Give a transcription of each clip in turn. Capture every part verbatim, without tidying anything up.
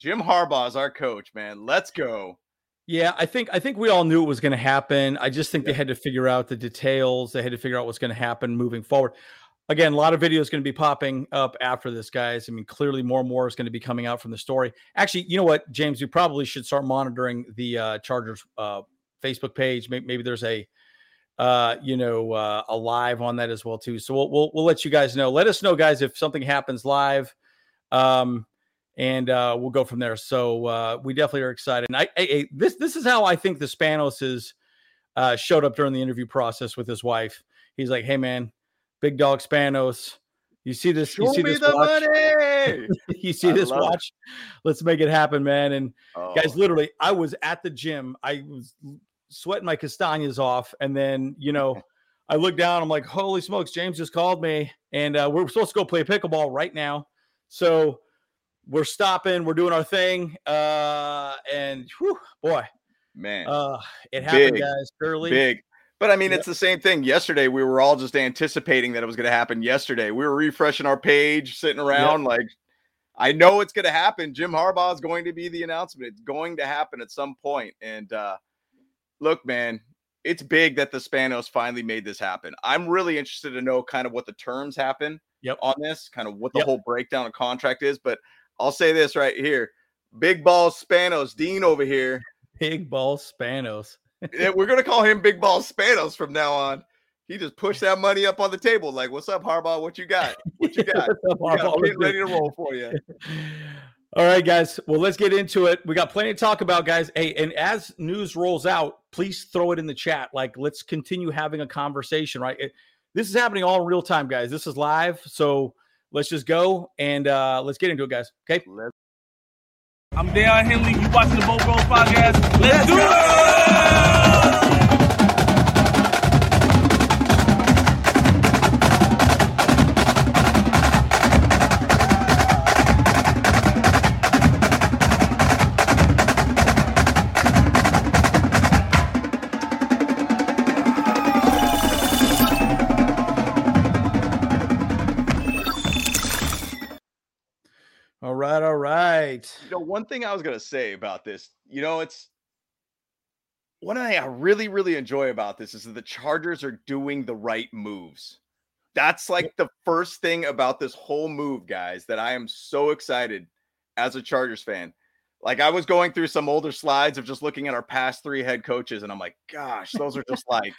Jim Harbaugh is our coach, man. Let's go. Yeah, I think I think we all knew it was going to happen. I just think yeah. they had to figure out the details. They had to figure out what's going to happen moving forward. Again, a lot of videos going to be popping up after this, guys. I mean, clearly more and more is going to be coming out from the story. Actually, you know what, James, you probably should start monitoring the uh, Chargers uh, Facebook page. Maybe, maybe there's a, uh, you know, uh, a live on that as well, too. So we'll, we'll we'll let you guys know. Let us know, guys, if something happens live, um, and uh, we'll go from there. So uh, we definitely are excited. And I, I, I, this this is how I think the Spanos uh, showed up during the interview process with his wife. He's like, hey, man. Big dog Spanos, you see this? Show you see me this the watch? Money. you see I this watch? It. Let's make it happen, man. And oh. guys, literally, I was at the gym. I was sweating my castañas off. And then, you know, I looked down. I'm like, holy smokes, James just called me. And uh, we're supposed to go play pickleball right now. So we're stopping. We're doing our thing. Uh, and, whew, boy. Man. Uh, it happened, big, guys. Early. Big. But, I mean, yep. it's the same thing. Yesterday, we were all just anticipating that it was going to happen yesterday. We were refreshing our page, sitting around yep. like, I know it's going to happen. Jim Harbaugh is going to be the announcement. It's going to happen at some point. And uh, look, man, it's big that the Spanos finally made this happen. I'm really interested to know kind of what the terms happen yep. on this, kind of what the yep. whole breakdown of contract is. But I'll say this right here. Big ball Spanos, Dean over here. Big ball Spanos. We're going to call him Big Ball Spanos from now on. He just pushed that money up on the table. Like, what's up, Harbaugh? What you got? What you got? I'm getting ready to roll for you. All right, guys. Well, let's get into it. We got plenty to talk about, guys. Hey, and as news rolls out, please throw it in the chat. Like, let's continue having a conversation, right? It, this is happening all in real time, guys. This is live. So let's just go and uh, let's get into it, guys. Okay? Let's- I'm Deion Henley. You watching the Bolt Bros podcast. Let's, Let's do it! All right, all right. You know, one thing I was going to say about this, you know, it's one thing I really, really enjoy about this is that the Chargers are doing the right moves. That's like the first thing about this whole move, guys, that I am so excited as a Chargers fan. Like, I was going through some older slides of just looking at our past three head coaches, and I'm like, gosh, those are just like,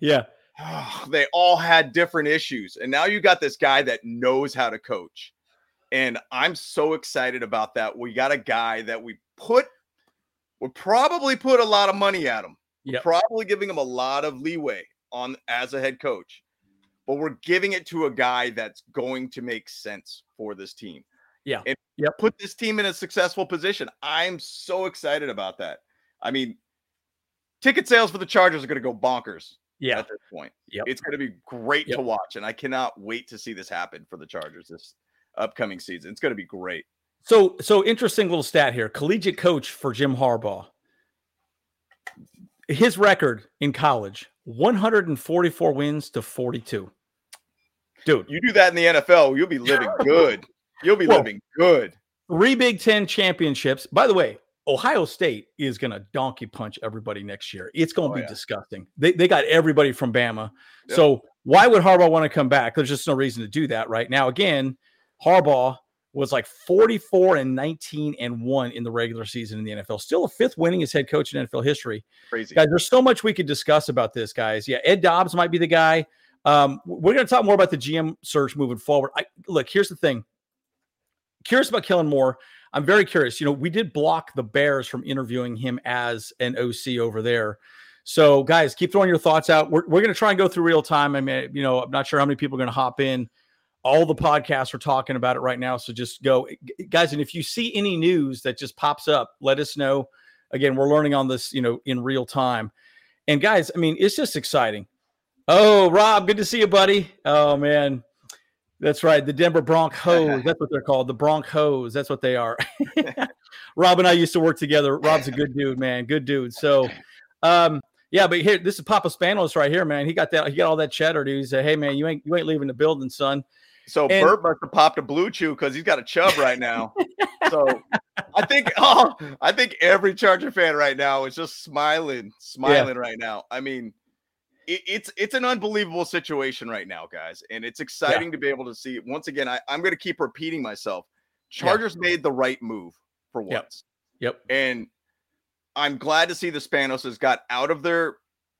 yeah, oh, they all had different issues. And now you got this guy that knows how to coach. And I'm so excited about that. We got a guy that we put, we probably put a lot of money at him. Yep. We're probably giving him a lot of leeway on as a head coach, but we're giving it to a guy that's going to make sense for this team. Yeah. And yep. put this team in a successful position. I'm so excited about that. I mean, ticket sales for the Chargers are going to go bonkers. Yeah. At this point. Yep. It's going to be great yep. to watch. And I cannot wait to see this happen for the Chargers this upcoming season. It's going to be great. So, so interesting little stat here. Collegiate coach for Jim Harbaugh. His record in college, one hundred forty-four wins to forty-two. Dude, you do that in the N F L, you'll be living good. You'll be well, living good. Three Big Ten championships. By the way, Ohio State is going to donkey punch everybody next year. It's going to oh, be yeah. disgusting. They they got everybody from Bama. Yep. So why would Harbaugh want to come back? There's just no reason to do that right now. Again, Harbaugh was like forty-four and nineteen and one in the regular season in the N F L. Still a fifth winningest head coach in N F L history. Crazy. Guys, there's so much we could discuss about this, guys. Yeah, Ed Dodds might be the guy. Um, we're going to talk more about the G M search moving forward. I, look, here's the thing. Curious about Kellen Moore. I'm very curious. You know, we did block the Bears from interviewing him as an O C over there. So, guys, keep throwing your thoughts out. We're, we're going to try and go through real time. I mean, you know, I'm not sure how many people are going to hop in. All the podcasts are talking about it right now. So just go, guys. And if you see any news that just pops up, let us know. Again, we're learning on this, you know, in real time. And guys, I mean, it's just exciting. Oh, Rob, good to see you, buddy. Oh, man. That's right. The Denver Broncos. That's what they're called. The Broncos. That's what they are. Rob and I used to work together. Rob's a good dude, man. Good dude. So, um, yeah, but here, this is Papa Spanos right here, man. He got that. He got all that cheddar, dude. He said, hey, man, you ain't, you ain't leaving the building, son. So and, Bert must have popped a blue chew because he's got a chub right now. So I think oh, I think every Charger fan right now is just smiling, smiling yeah. right now. I mean, it, it's it's an unbelievable situation right now, guys. And it's exciting yeah. to be able to see. Once again, I, I'm going to keep repeating myself. Chargers yeah. made the right move for once. Yep. yep. And I'm glad to see the Spanos has got out of their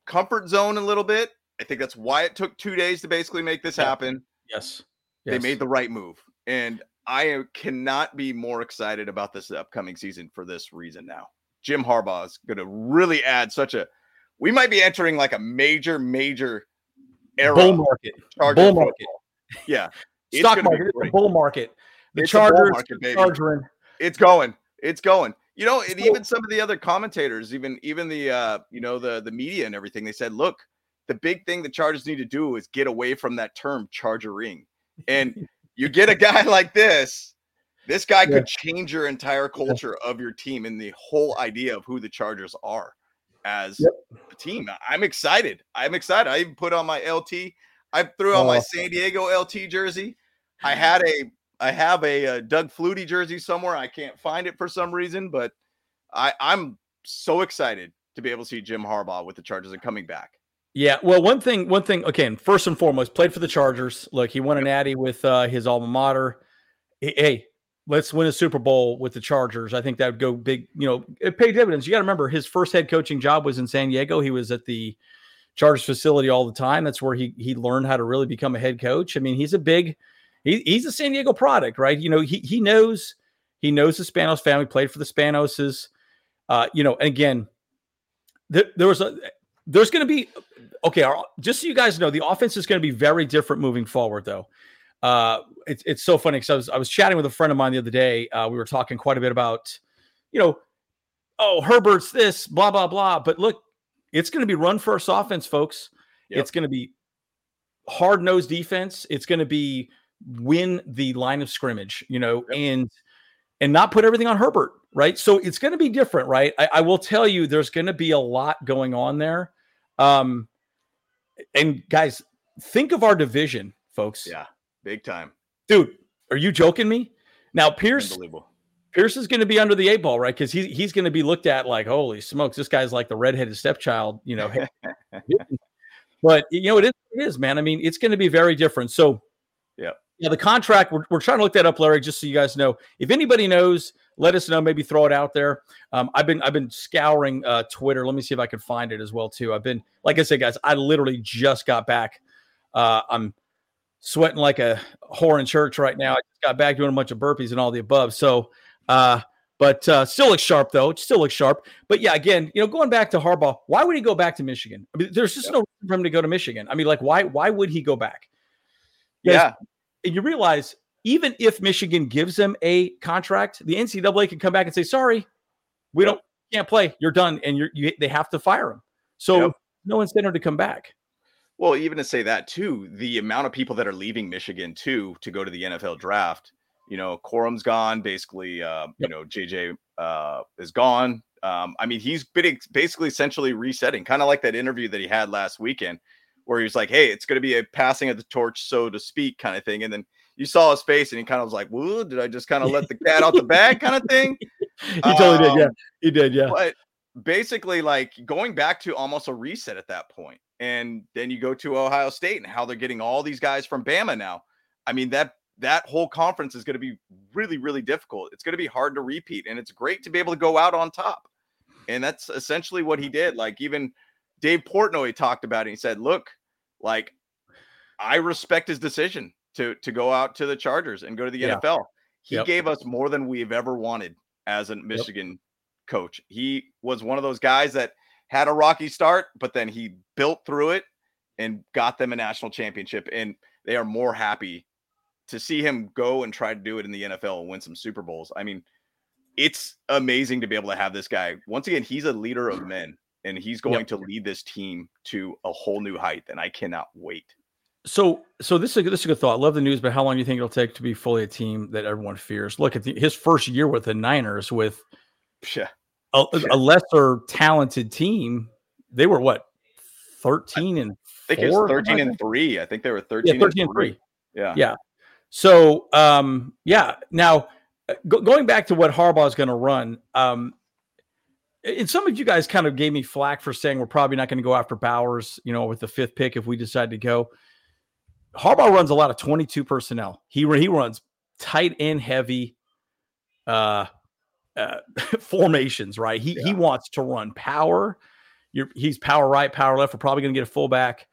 comfort zone a little bit. I think that's why it took two days to basically make this yeah. happen. Yes. They yes. made the right move, and I cannot be more excited about this upcoming season for this reason. Now, Jim Harbaugh is going to really add such a. We might be entering like a major, major era. Bull market, Charger bull market. Football. Yeah, stock market, it's a bull market. The it's Chargers, market, the Chargers, it's going, it's going. You know, and even some of the other commentators, even even the uh, you know the the media and everything, they said, look, the big thing the Chargers need to do is get away from that term Chargering. And you get a guy like this, this guy yeah. could change your entire culture yeah. of your team and the whole idea of who the Chargers are as yep. a team. I'm excited. I'm excited. I even put on my L T. I threw on oh. my San Diego L T jersey. I had a, I have a, a Doug Flutie jersey somewhere. I can't find it for some reason, but I, I'm so excited to be able to see Jim Harbaugh with the Chargers and coming back. Yeah, well, one thing, one thing. Okay, and first and foremost, played for the Chargers. Look, he won an Natty with uh, his alma mater. Hey, let's win a Super Bowl with the Chargers. I think that would go big. You know, it paid dividends. You got to remember, his first head coaching job was in San Diego. He was at the Chargers facility all the time. That's where he he learned how to really become a head coach. I mean, he's a big, he, he's a San Diego product, right? You know, he he knows he knows the Spanos family. Played for the Spanoses. Uh, you know, and again, th- there was a. There's going to be, okay, our, just so you guys know, the offense is going to be very different moving forward, though. Uh, it, it's so funny because I was, I was chatting with a friend of mine the other day. Uh, we were talking quite a bit about, you know, oh, Herbert's this, blah, blah, blah. But look, it's going to be run-first offense, folks. Yep. It's going to be hard-nosed defense. It's going to be win the line of scrimmage, you know, yep. and and not put everything on Herbert, right? So it's going to be different, right? I, I will tell you there's going to be a lot going on there. Um, and guys, think of our division, folks. Yeah, big time, dude. Are you joking me? Now, Pierce, Pierce is going to be under the eight ball, right? Because he's he's going to be looked at like, holy smokes, this guy's like the redheaded stepchild, you know. But you know, it is, it is, man. I mean, it's going to be very different. So, yeah, yeah. The contract, we're we're trying to look that up, Larry, just so you guys know. If anybody knows, let us know. Maybe throw it out there. Um, I've been I've been scouring uh, Twitter. Let me see if I can find it as well too. I've been, like I said, guys, I literally just got back. Uh, I'm sweating like a whore in church right now. I just got back doing a bunch of burpees and all the above. So, uh, but uh, still looks sharp though. It still looks sharp. But yeah, again, you know, going back to Harbaugh, why would he go back to Michigan? I mean, there's just yeah. no reason for him to go to Michigan. I mean, like, why why would he go back? Yeah, and you realize, even if Michigan gives them a contract, the N C double A can come back and say, sorry, we yep. don't can't play. You're done. And you're, you they have to fire him. So yep. no incentive to come back. Well, even to say that too, the amount of people that are leaving Michigan too, to go to the N F L draft, you know, Corum's gone. Basically, uh, yep. you know, J J uh, is gone. Um, I mean, he's been basically essentially resetting, kind of like that interview that he had last weekend where he was like, hey, it's going to be a passing of the torch, so to speak, kind of thing. And then you saw his face, and he kind of was like, "Whoa, did I just kind of let the cat out the bag?" kind of thing. He totally um, did, yeah. He did, yeah. But basically, like going back to almost a reset at that point, and then you go to Ohio State and how they're getting all these guys from Bama now. I mean that that whole conference is going to be really, really difficult. It's going to be hard to repeat, and it's great to be able to go out on top. And that's essentially what he did. Like even Dave Portnoy talked about it. He said, "Look, like I respect his decision." To, to go out to the Chargers and go to the yeah. N F L. He yep. gave us more than we've ever wanted as a Michigan yep. coach. He was one of those guys that had a rocky start, but then he built through it and got them a national championship. And they are more happy to see him go and try to do it in the N F L and win some Super Bowls. I mean, it's amazing to be able to have this guy. Once again, he's a leader of men, and he's going yep. to lead this team to a whole new height. And I cannot wait. So, so this is, a, this is a good thought. Love the news, but how long do you think it'll take to be fully a team that everyone fears? Look at the, his first year with the Niners with yeah. a, yeah. a lesser talented team. They were what? thirteen and I think four? It was thirteen and three. I think they were thirteen, yeah, thirteen and three. And three. Yeah. Yeah. So, um, yeah. Now, go- going back to what Harbaugh is going to run, um, and some of you guys kind of gave me flack for saying we're probably not going to go after Bowers, you know, with the fifth pick if we decide to go. Harbaugh runs a lot of twenty-two personnel. He he runs tight end heavy uh, uh, formations, right? He yeah. he wants to run power. You're, he's power right, power left. We're probably going to get a fullback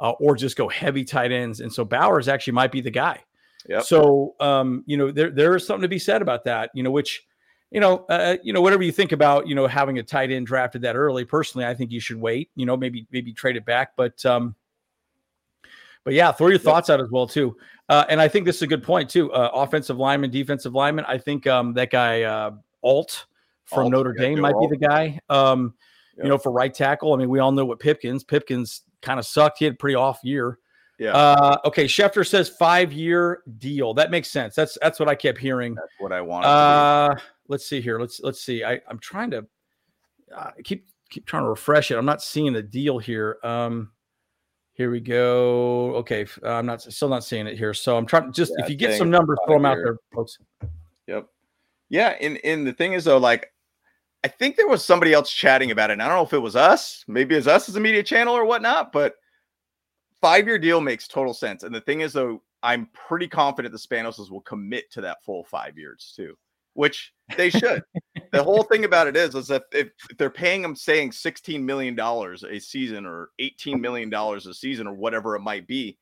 uh, or just go heavy tight ends. And so Bowers actually might be the guy. Yep. So, um, you know, there there is something to be said about that, you know, which, you know, uh, you know, whatever you think about, you know, having a tight end drafted that early. Personally, I think you should wait, you know, maybe maybe trade it back. But, um, but yeah, throw your thoughts yep. out as well, too. Uh, and I think this is a good point, too. Uh, offensive lineman, defensive lineman. I think um, that guy uh, Alt from Alt, Notre Dame might Alt. be the guy, um, yep. you know, for right tackle. I mean, we all know what Pipkins. Pipkins kind of sucked. He had a pretty off year. Yeah. Uh, okay. Schefter says five-year deal. That makes sense. That's that's what I kept hearing. That's what I wanted. Uh, let's see here. Let's let's see. I I'm trying to uh, keep keep trying to refresh it. I'm not seeing the deal here. Um, here we go. Okay, uh, I'm not still not seeing it here. So I'm trying to just yeah, if you get some numbers, throw them out there, folks. Yep. Yeah. And and the thing is though, like I think there was somebody else chatting about it. And I don't know if it was us. Maybe it's us as a media channel or whatnot, but. Five-year deal makes total sense. And the thing is, though, I'm pretty confident the Spanoses will commit to that full five years, too, which they should. The whole thing about it is, is that if, if they're paying them, saying sixteen million dollars a season or eighteen million dollars a season or whatever it might be,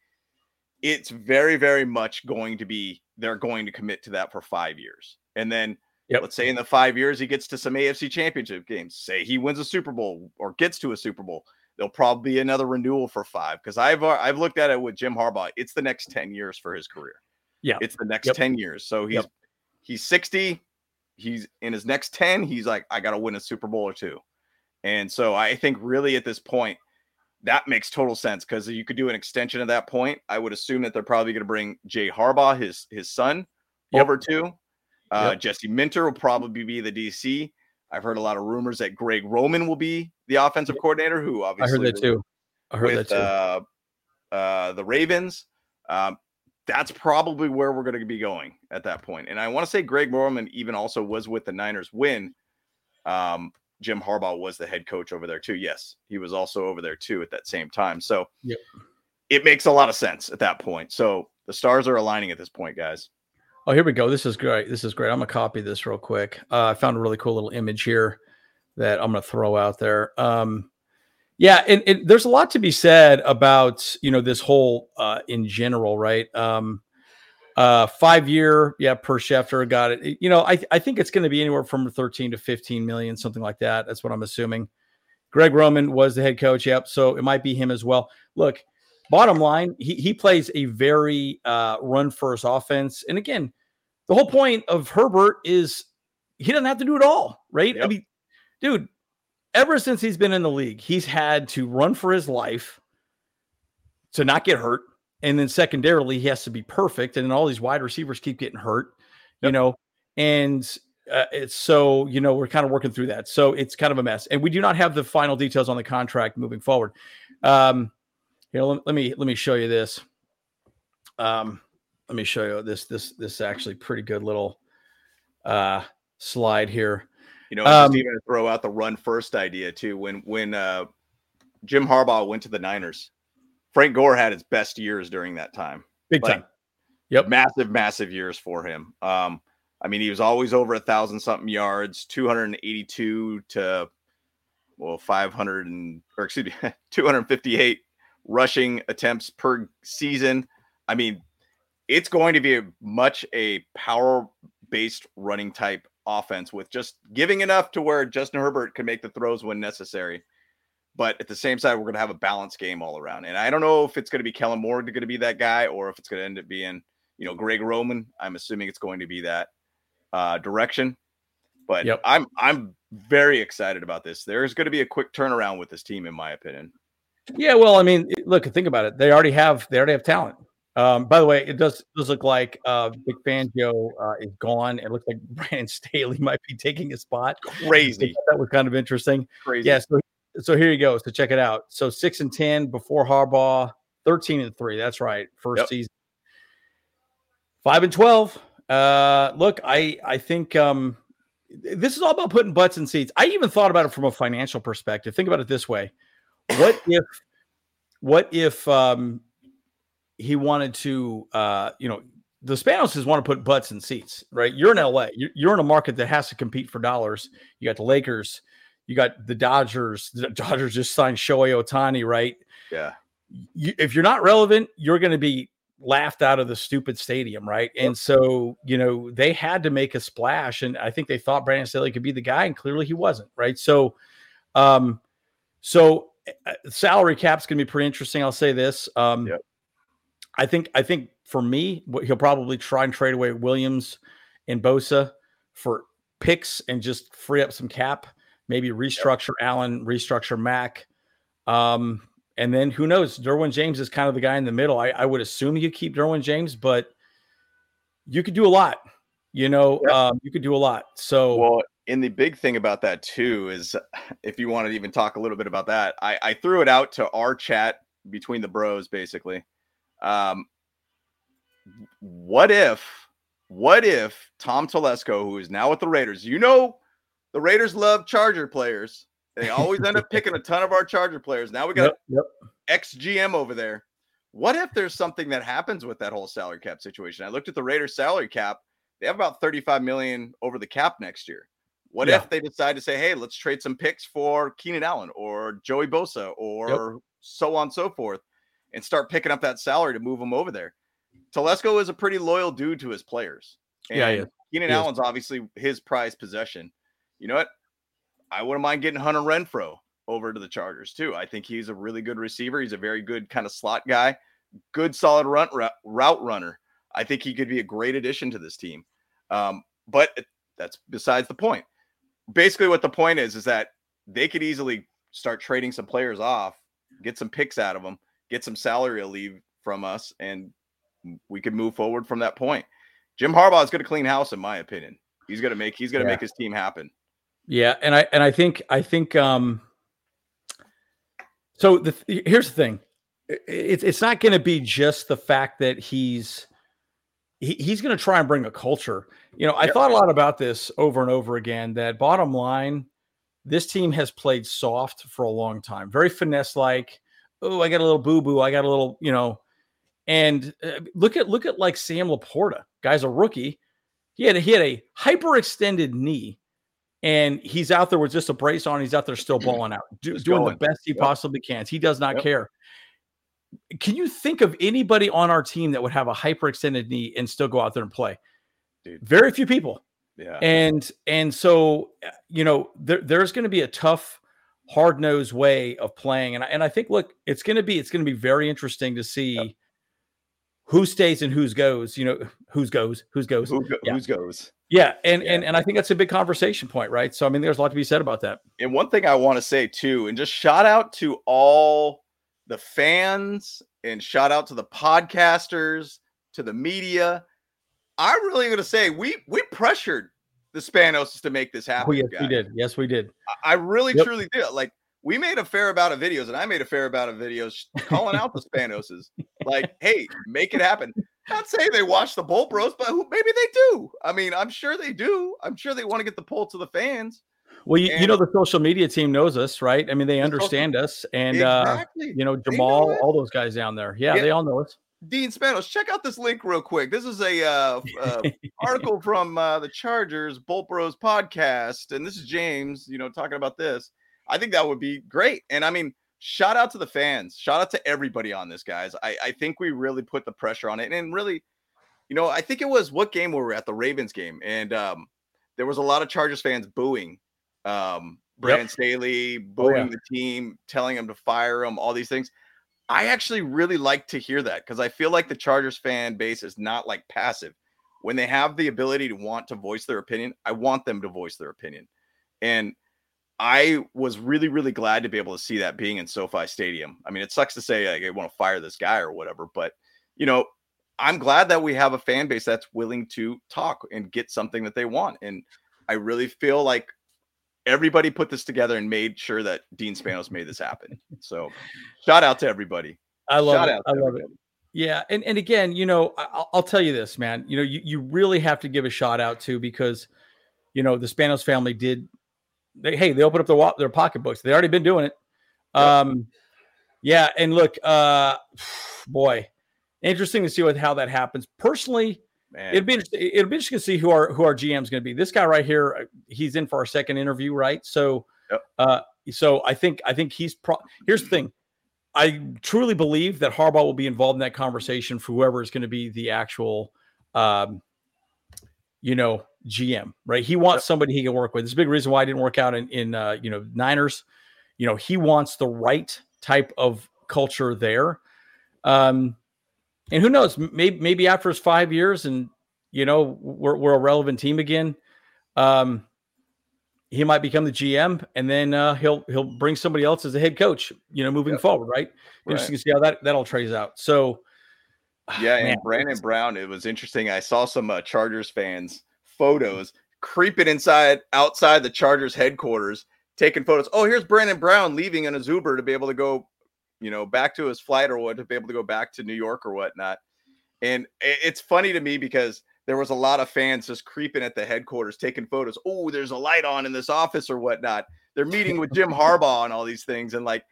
it's very, very much going to be they're going to commit to that for five years. And then yep. let's say in the five years he gets to some A F C championship games, say he wins a Super Bowl or gets to a Super Bowl. There'll probably be another renewal for five because I've I've looked at it with Jim Harbaugh. It's the next ten years for his career. Yeah, it's the next yep. ten years. So he's yep. he's sixty. He's in his next ten. He's like, I got to win a Super Bowl or two. And so I think really at this point that makes total sense because you could do an extension at that point. I would assume that they're probably going to bring Jay Harbaugh, his his son, yep. over to uh, yep. Jesse Minter will probably be the D C. I've heard a lot of rumors that Greg Roman will be the offensive coordinator, who obviously I heard that too. I heard with, that too. Uh, uh, the Ravens. Um, that's probably where we're going to be going at that point. And I want to say Greg Roman even also was with the Niners when um, Jim Harbaugh was the head coach over there too. Yes, he was also over there too at that same time. So yep. it makes a lot of sense at that point. So the stars are aligning at this point, guys. Oh, here we go. This is great. This is great. I'm going to copy this real quick. Uh, I found a really cool little image here that I'm going to throw out there. Um, yeah, and, and there's a lot to be said about, you know, this whole uh, in general, right? Um, uh, five-year, yeah, per Schefter, got it. You know, I, I think it's going to be anywhere from thirteen to fifteen million, something like that. That's what I'm assuming. Greg Roman was the head coach. Yep, so it might be him as well. Look, bottom line, he, he plays a very uh, run-first offense. And again, the whole point of Herbert is he doesn't have to do it all, right? Yep. I mean, dude, ever since he's been in the league, he's had to run for his life to not get hurt. And then secondarily, he has to be perfect. And then all these wide receivers keep getting hurt, yep. you know? And uh, it's so, you know, we're kind of working through that. So it's kind of a mess. And we do not have the final details on the contract moving forward. Um, here, let, let me, let me show you this. Um, Let me show you this. This this is actually pretty good little uh, slide here. You know, um, just even to throw out the run first idea too. When when uh, Jim Harbaugh went to the Niners, Frank Gore had his best years during that time. Big like, time. Yep. Massive, massive years for him. Um, I mean, he was always over a thousand something yards, two hundred and eighty-two to well five hundred and or excuse me, two hundred and fifty-eight rushing attempts per season. I mean. It's going to be a much a power-based running type offense with just giving enough to where Justin Herbert can make the throws when necessary. But at the same side, we're going to have a balanced game all around. And I don't know if it's going to be Kellen Moore going to be that guy or if it's going to end up being, you know, Greg Roman. I'm assuming it's going to be that uh, direction. But yep. I'm I'm very excited about this. There's going to be a quick turnaround with this team, in my opinion. Yeah, well, I mean, look, think about it. They already have they already have talent. Um, by the way, it does, does look like uh, Vic Fangio uh, is gone. It looks like Brandon Staley might be taking his spot. Crazy. That was kind of interesting. Crazy. Yeah, so, so here you go. So check it out. So six and ten before Harbaugh, thirteen and three. That's right. First yep. season. Five and twelve. Uh, look, I I think um, this is all about putting butts in seats. I even thought about it from a financial perspective. Think about it this way: what if, what if um, he wanted to, uh, you know, the Spanoses want to put butts in seats, right? You're in L A. You're in a market that has to compete for dollars. You got the Lakers. You got the Dodgers. The Dodgers just signed Shohei Ohtani, right? Yeah. You, if you're not relevant, you're going to be laughed out of the stupid stadium, right? And so, you know, they had to make a splash, and I think they thought Brandon Staley could be the guy, and clearly he wasn't, right? So, um, so salary cap's going to be pretty interesting. I'll say this. Um, yep. I think, I think for me, he'll probably try and trade away Williams and Bosa for picks and just free up some cap, maybe restructure yep. Allen, restructure Mack. Um, And then who knows? Derwin James is kind of the guy in the middle. I, I would assume you keep Derwin James, but you could do a lot. You know, yep. um, you could do a lot. So, well, and the big thing about that too is, if you want to even talk a little bit about that, I, I threw it out to our chat between the bros, basically. Um, what if, what if Tom Telesco, who is now with the Raiders, you know, the Raiders love Charger players. They always end up picking a ton of our Charger players. Now we got yep, yep. ex G M over there. What if there's something that happens with that whole salary cap situation? I looked at the Raiders salary cap. They have about thirty-five million dollars over the cap next year. What yeah. if they decide to say, hey, let's trade some picks for Keenan Allen or Joey Bosa or yep. so on and so forth, and start picking up that salary to move them over there? Telesco is a pretty loyal dude to his players. And yeah, yeah. Keenan Allen's is. obviously his prized possession. You know what? I wouldn't mind getting Hunter Renfrow over to the Chargers too. I think he's a really good receiver. He's a very good kind of slot guy, good solid run, route runner. I think he could be a great addition to this team. Um, but that's besides the point. Basically what the point is, is that they could easily start trading some players off, get some picks out of them, get some salary leave from us, and we could move forward from that point. Jim Harbaugh is going to clean house, in my opinion. He's going to make, he's going to yeah. make his team happen. Yeah, and I and I think I think um, so. The th- here's the thing: it's it's not going to be just the fact that he's he, he's going to try and bring a culture. You know, I yeah. thought a lot about this over and over again. That bottom line, this team has played soft for a long time, very finesse like. Oh, I got a little boo boo. I got a little, you know. And uh, look at look at like Sam Laporta. Guy's a rookie. He had a, he had a hyperextended knee. And he's out there with just a brace on. He's out there still balling out, do, doing going. the best he yep. possibly can. He does not yep. care. Can you think of anybody on our team that would have a hyperextended knee and still go out there and play? Dude. Very few people. Yeah. And and so, you know, there, there's going to be a tough, hard-nosed way of playing. And I, and I think, look, it's going to be it's going to be very interesting to see yep. who stays and who's goes. You know, who's goes, who's goes, who go, yeah. who's goes. Yeah, and, yeah. And, and I think that's a big conversation point, right? So, I mean, there's a lot to be said about that. And one thing I want to say, too, and just shout out to all the fans and shout out to the podcasters, to the media. I'm really going to say we we pressured the Spanos to make this happen. Oh, yes, guys. we did. Yes, we did. I really, yep. truly did. Like, we made a fair amount of videos, and I made a fair amount of videos calling out the Spanoses. Like, hey, make it happen. Not saying they watch the Bolt Bros, but who, maybe they do. I mean, I'm sure they do. I'm sure they want to get the poll to the fans. Well, you, you know, the social media team knows us, right? I mean, they understand social, us. And, exactly. uh, you know, Jamal, know all those guys down there. Yeah, yeah, they all know us. Dean Spanos, check out this link real quick. This is a uh, uh, article from uh, the Chargers Bolt Bros podcast. And this is James, you know, talking about this. I think that would be great. And, I mean, shout out to the fans. Shout out to everybody on this, guys. I, I think we really put the pressure on it. And really, you know, I think it was what game were we at? The Ravens game. And um, there was a lot of Chargers fans booing um, Brandon yep. Staley, booing oh, yeah. the team, telling them to fire him, all these things. I actually really like to hear that because I feel like the Chargers fan base is not like passive. When they have the ability to want to voice their opinion, I want them to voice their opinion. And I was really, really glad to be able to see that being in SoFi Stadium. I mean, it sucks to say like, I want to fire this guy or whatever, but, you know, I'm glad that we have a fan base that's willing to talk and get something that they want. And I really feel like everybody put this together and made sure that Dean Spanos made this happen. So shout out to everybody. I love shout it. I love everybody. It. Yeah. And, and again, you know, I'll, I'll tell you this, man, you know, you, you really have to give a shout out to, because, you know, the Spanos family did, they, Hey, they opened up their, their pocketbooks. They already been doing it. Um, yeah. And look, uh, boy, interesting to see what, how that happens. Personally, man, it'd be interesting. It'd be interesting to see who our, who our G M is going to be. This guy right here, he's in for our second interview. Right. So, yep. uh, so I think, I think he's pro here's the thing. I truly believe that Harbaugh will be involved in that conversation for whoever is going to be the actual, um, you know, G M, right? He wants somebody he can work with. It's a big reason why I didn't work out in, in uh, you know, Niners. You know, he wants the right type of culture there. Um, and who knows, maybe, maybe after his five years and, you know, we're, we're a relevant team again. Um, He might become the G M, and then uh, he'll he'll bring somebody else as a head coach, you know, moving yep. forward, right? Interesting right. to see how that, that all trays out. So, yeah, man. And Brandon Brown, it was interesting. I saw some uh, Chargers fans' photos creeping inside, outside the Chargers headquarters, taking photos. Oh, here's Brandon Brown leaving in his Uber to be able to go, you know, back to his flight or what, to be able to go back to New York or whatnot. And it's funny to me because there was a lot of fans just creeping at the headquarters, taking photos. Oh, there's a light on in this office or whatnot. They're meeting with Jim Harbaugh and all these things and like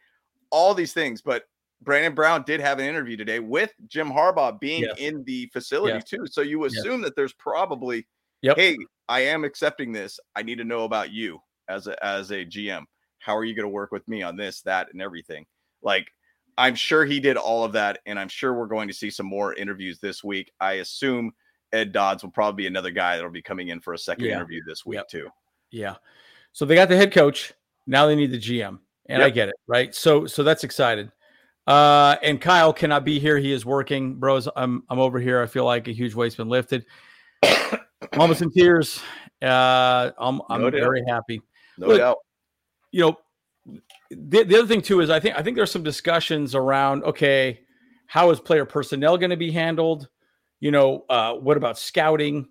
all these things. But Brandon Brown did have an interview today with Jim Harbaugh being yes. in the facility yes. too. So you assume yes. that there's probably, yep. hey, I am accepting this. I need to know about you as a, as a G M. How are you going to work with me on this, that, and everything? Like, I'm sure he did all of that. And I'm sure we're going to see some more interviews this week. I assume Ed Dodds will probably be another guy that'll be coming in for a second yeah. interview this week yep. too. Yeah. So they got the head coach. Now they need the G M, and yep. I get it. Right. So, so that's excited. Uh, and Kyle cannot be here. He is working, bros. I'm, I'm over here. I feel like a huge weight's been lifted. I'm almost in tears. Uh, I'm, I'm no very doubt. happy. No Look, doubt. You know, the, the other thing too, is I think, I think there's some discussions around, okay, how is player personnel going to be handled? You know, uh, what about scouting?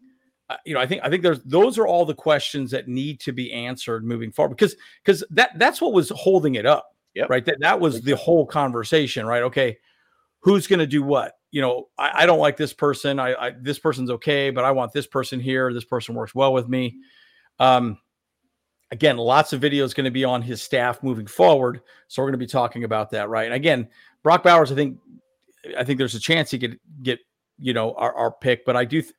Uh, you know, I think I think there's those are all the questions that need to be answered moving forward, because because that that's what was holding it up, yep. right? That that was the whole conversation, right? Okay, who's going to do what? You know, I, I don't like this person. I, I this person's okay, but I want this person here. This person works well with me. Um, again, lots of videos going to be on his staff moving forward, so we're going to be talking about that, right? And again, Brock Bowers, I think I think there's a chance he could get. you know, our, our pick, but I do, th-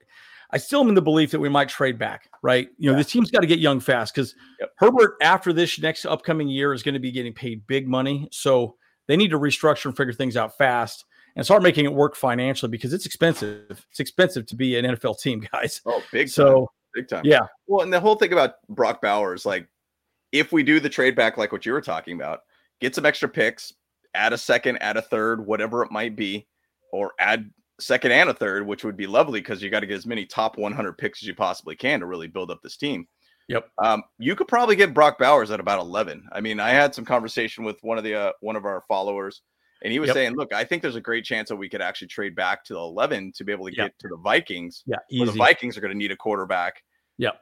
I still am in the belief that we might trade back, right? You know, yeah. this team's got to get young fast, because yep. Herbert after this next upcoming year is going to be getting paid big money. So they need to restructure and figure things out fast and start making it work financially, because it's expensive. It's expensive to be an N F L team, guys. Oh, big time. So big time. Yeah. Well, and the whole thing about Brock Bowers, like if we do the trade back, like what you were talking about, get some extra picks, add a second, add a third, whatever it might be, or add second and a third, which would be lovely, because you got to get as many top one hundred picks as you possibly can to really build up this team. Yep. Um, you could probably get Brock Bowers at about eleven. I mean, I had some conversation with one of the, uh, one of our followers, and he was yep. saying, look, I think there's a great chance that we could actually trade back to the eleven to be able to yep. get to the Vikings. Yeah. The Vikings are going to need a quarterback. Yep.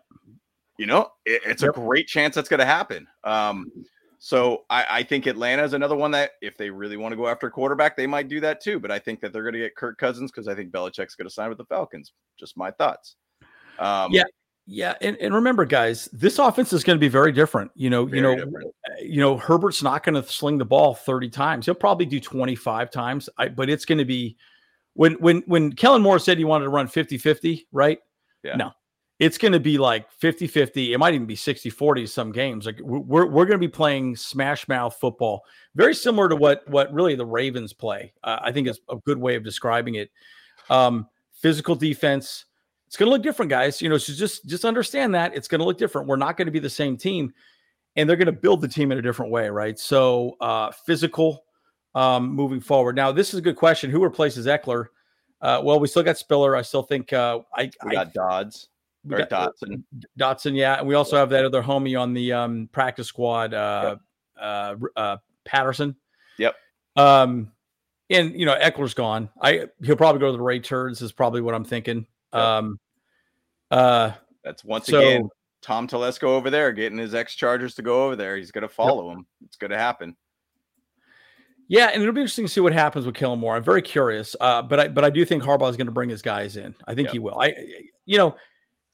You know, it, it's yep. a great chance that's going to happen. Um, So I, I think Atlanta is another one that if they really want to go after a quarterback, they might do that too. But I think that they're going to get Kirk Cousins, because I think Belichick's going to sign with the Falcons. Just my thoughts. Um, yeah, yeah, and, and remember, guys, this offense is going to be very different. You know, you know, different. you know, Herbert's not going to sling the ball thirty times. He'll probably do twenty-five times. I, but it's going to be when when when Kellen Moore said he wanted to run fifty-fifty, right? Yeah. No. It's going to be like fifty-fifty. It might even be sixty-forty some games. Like we're we're going to be playing smash mouth football, very similar to what what really the Ravens play. Uh, I think is a good way of describing it. Um, physical defense. It's going to look different, guys. You know, so just just understand that it's going to look different. We're not going to be the same team, and they're going to build the team in a different way, right? So uh, physical um, moving forward. Now, this is a good question. Who replaces Eckler? Uh, well, we still got Spiller. I still think uh, I we got I, Dodds. We or got, Dotson. Dotson, yeah. And we also have that other homie on the um, practice squad, uh, yep. uh, uh, Patterson. Yep. Um, and, you know, Eckler's gone. I He'll probably go to the Ray Turds is probably what I'm thinking. Yep. Um, uh, That's once so, again, Tom Telesco over there getting his ex-Chargers to go over there. He's going to follow yep. him. It's going to happen. Yeah, and it'll be interesting to see what happens with Kellen Moore. I'm very curious, uh, but I but I do think Harbaugh is going to bring his guys in. I think yep. he will. I, you know,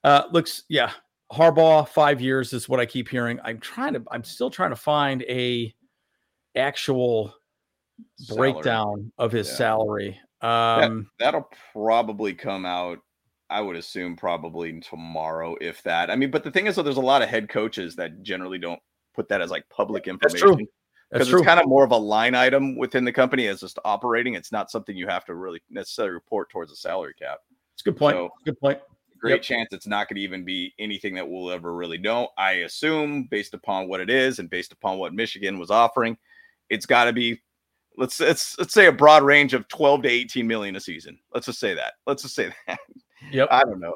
uh, looks yeah. Harbaugh five years is what I keep hearing. I'm trying to. I'm still trying to find a actual salary. breakdown of his yeah. salary. Um, that, that'll probably come out. I would assume probably tomorrow, if that. I mean, but the thing is, so there's a lot of head coaches that generally don't put that as like public information. That's true. Because it's kind of more of a line item within the company as just operating. It's not something you have to really necessarily report towards a salary cap. It's a good point. So, good point. Great yep. chance it's not going to even be anything that we'll ever really know. I assume based upon what it is and based upon what Michigan was offering, it's got to be let's let's let's say a broad range of twelve to eighteen million a season. Let's just say that. Let's just say that. Yep. I don't know.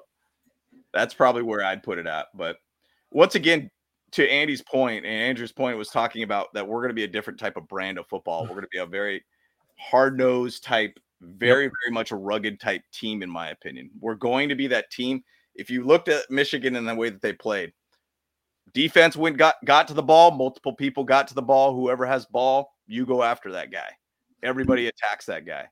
That's probably where I'd put it at. But once again, to Andy's point, and Andrew's point was talking about that we're going to be a different type of brand of football. We're going to be a very hard-nosed type, very, yep. very much a rugged type team, in my opinion. We're going to be that team. If you looked at Michigan and the way that they played, defense went got, got to the ball, multiple people got to the ball. Whoever has ball, you go after that guy. Everybody attacks that guy.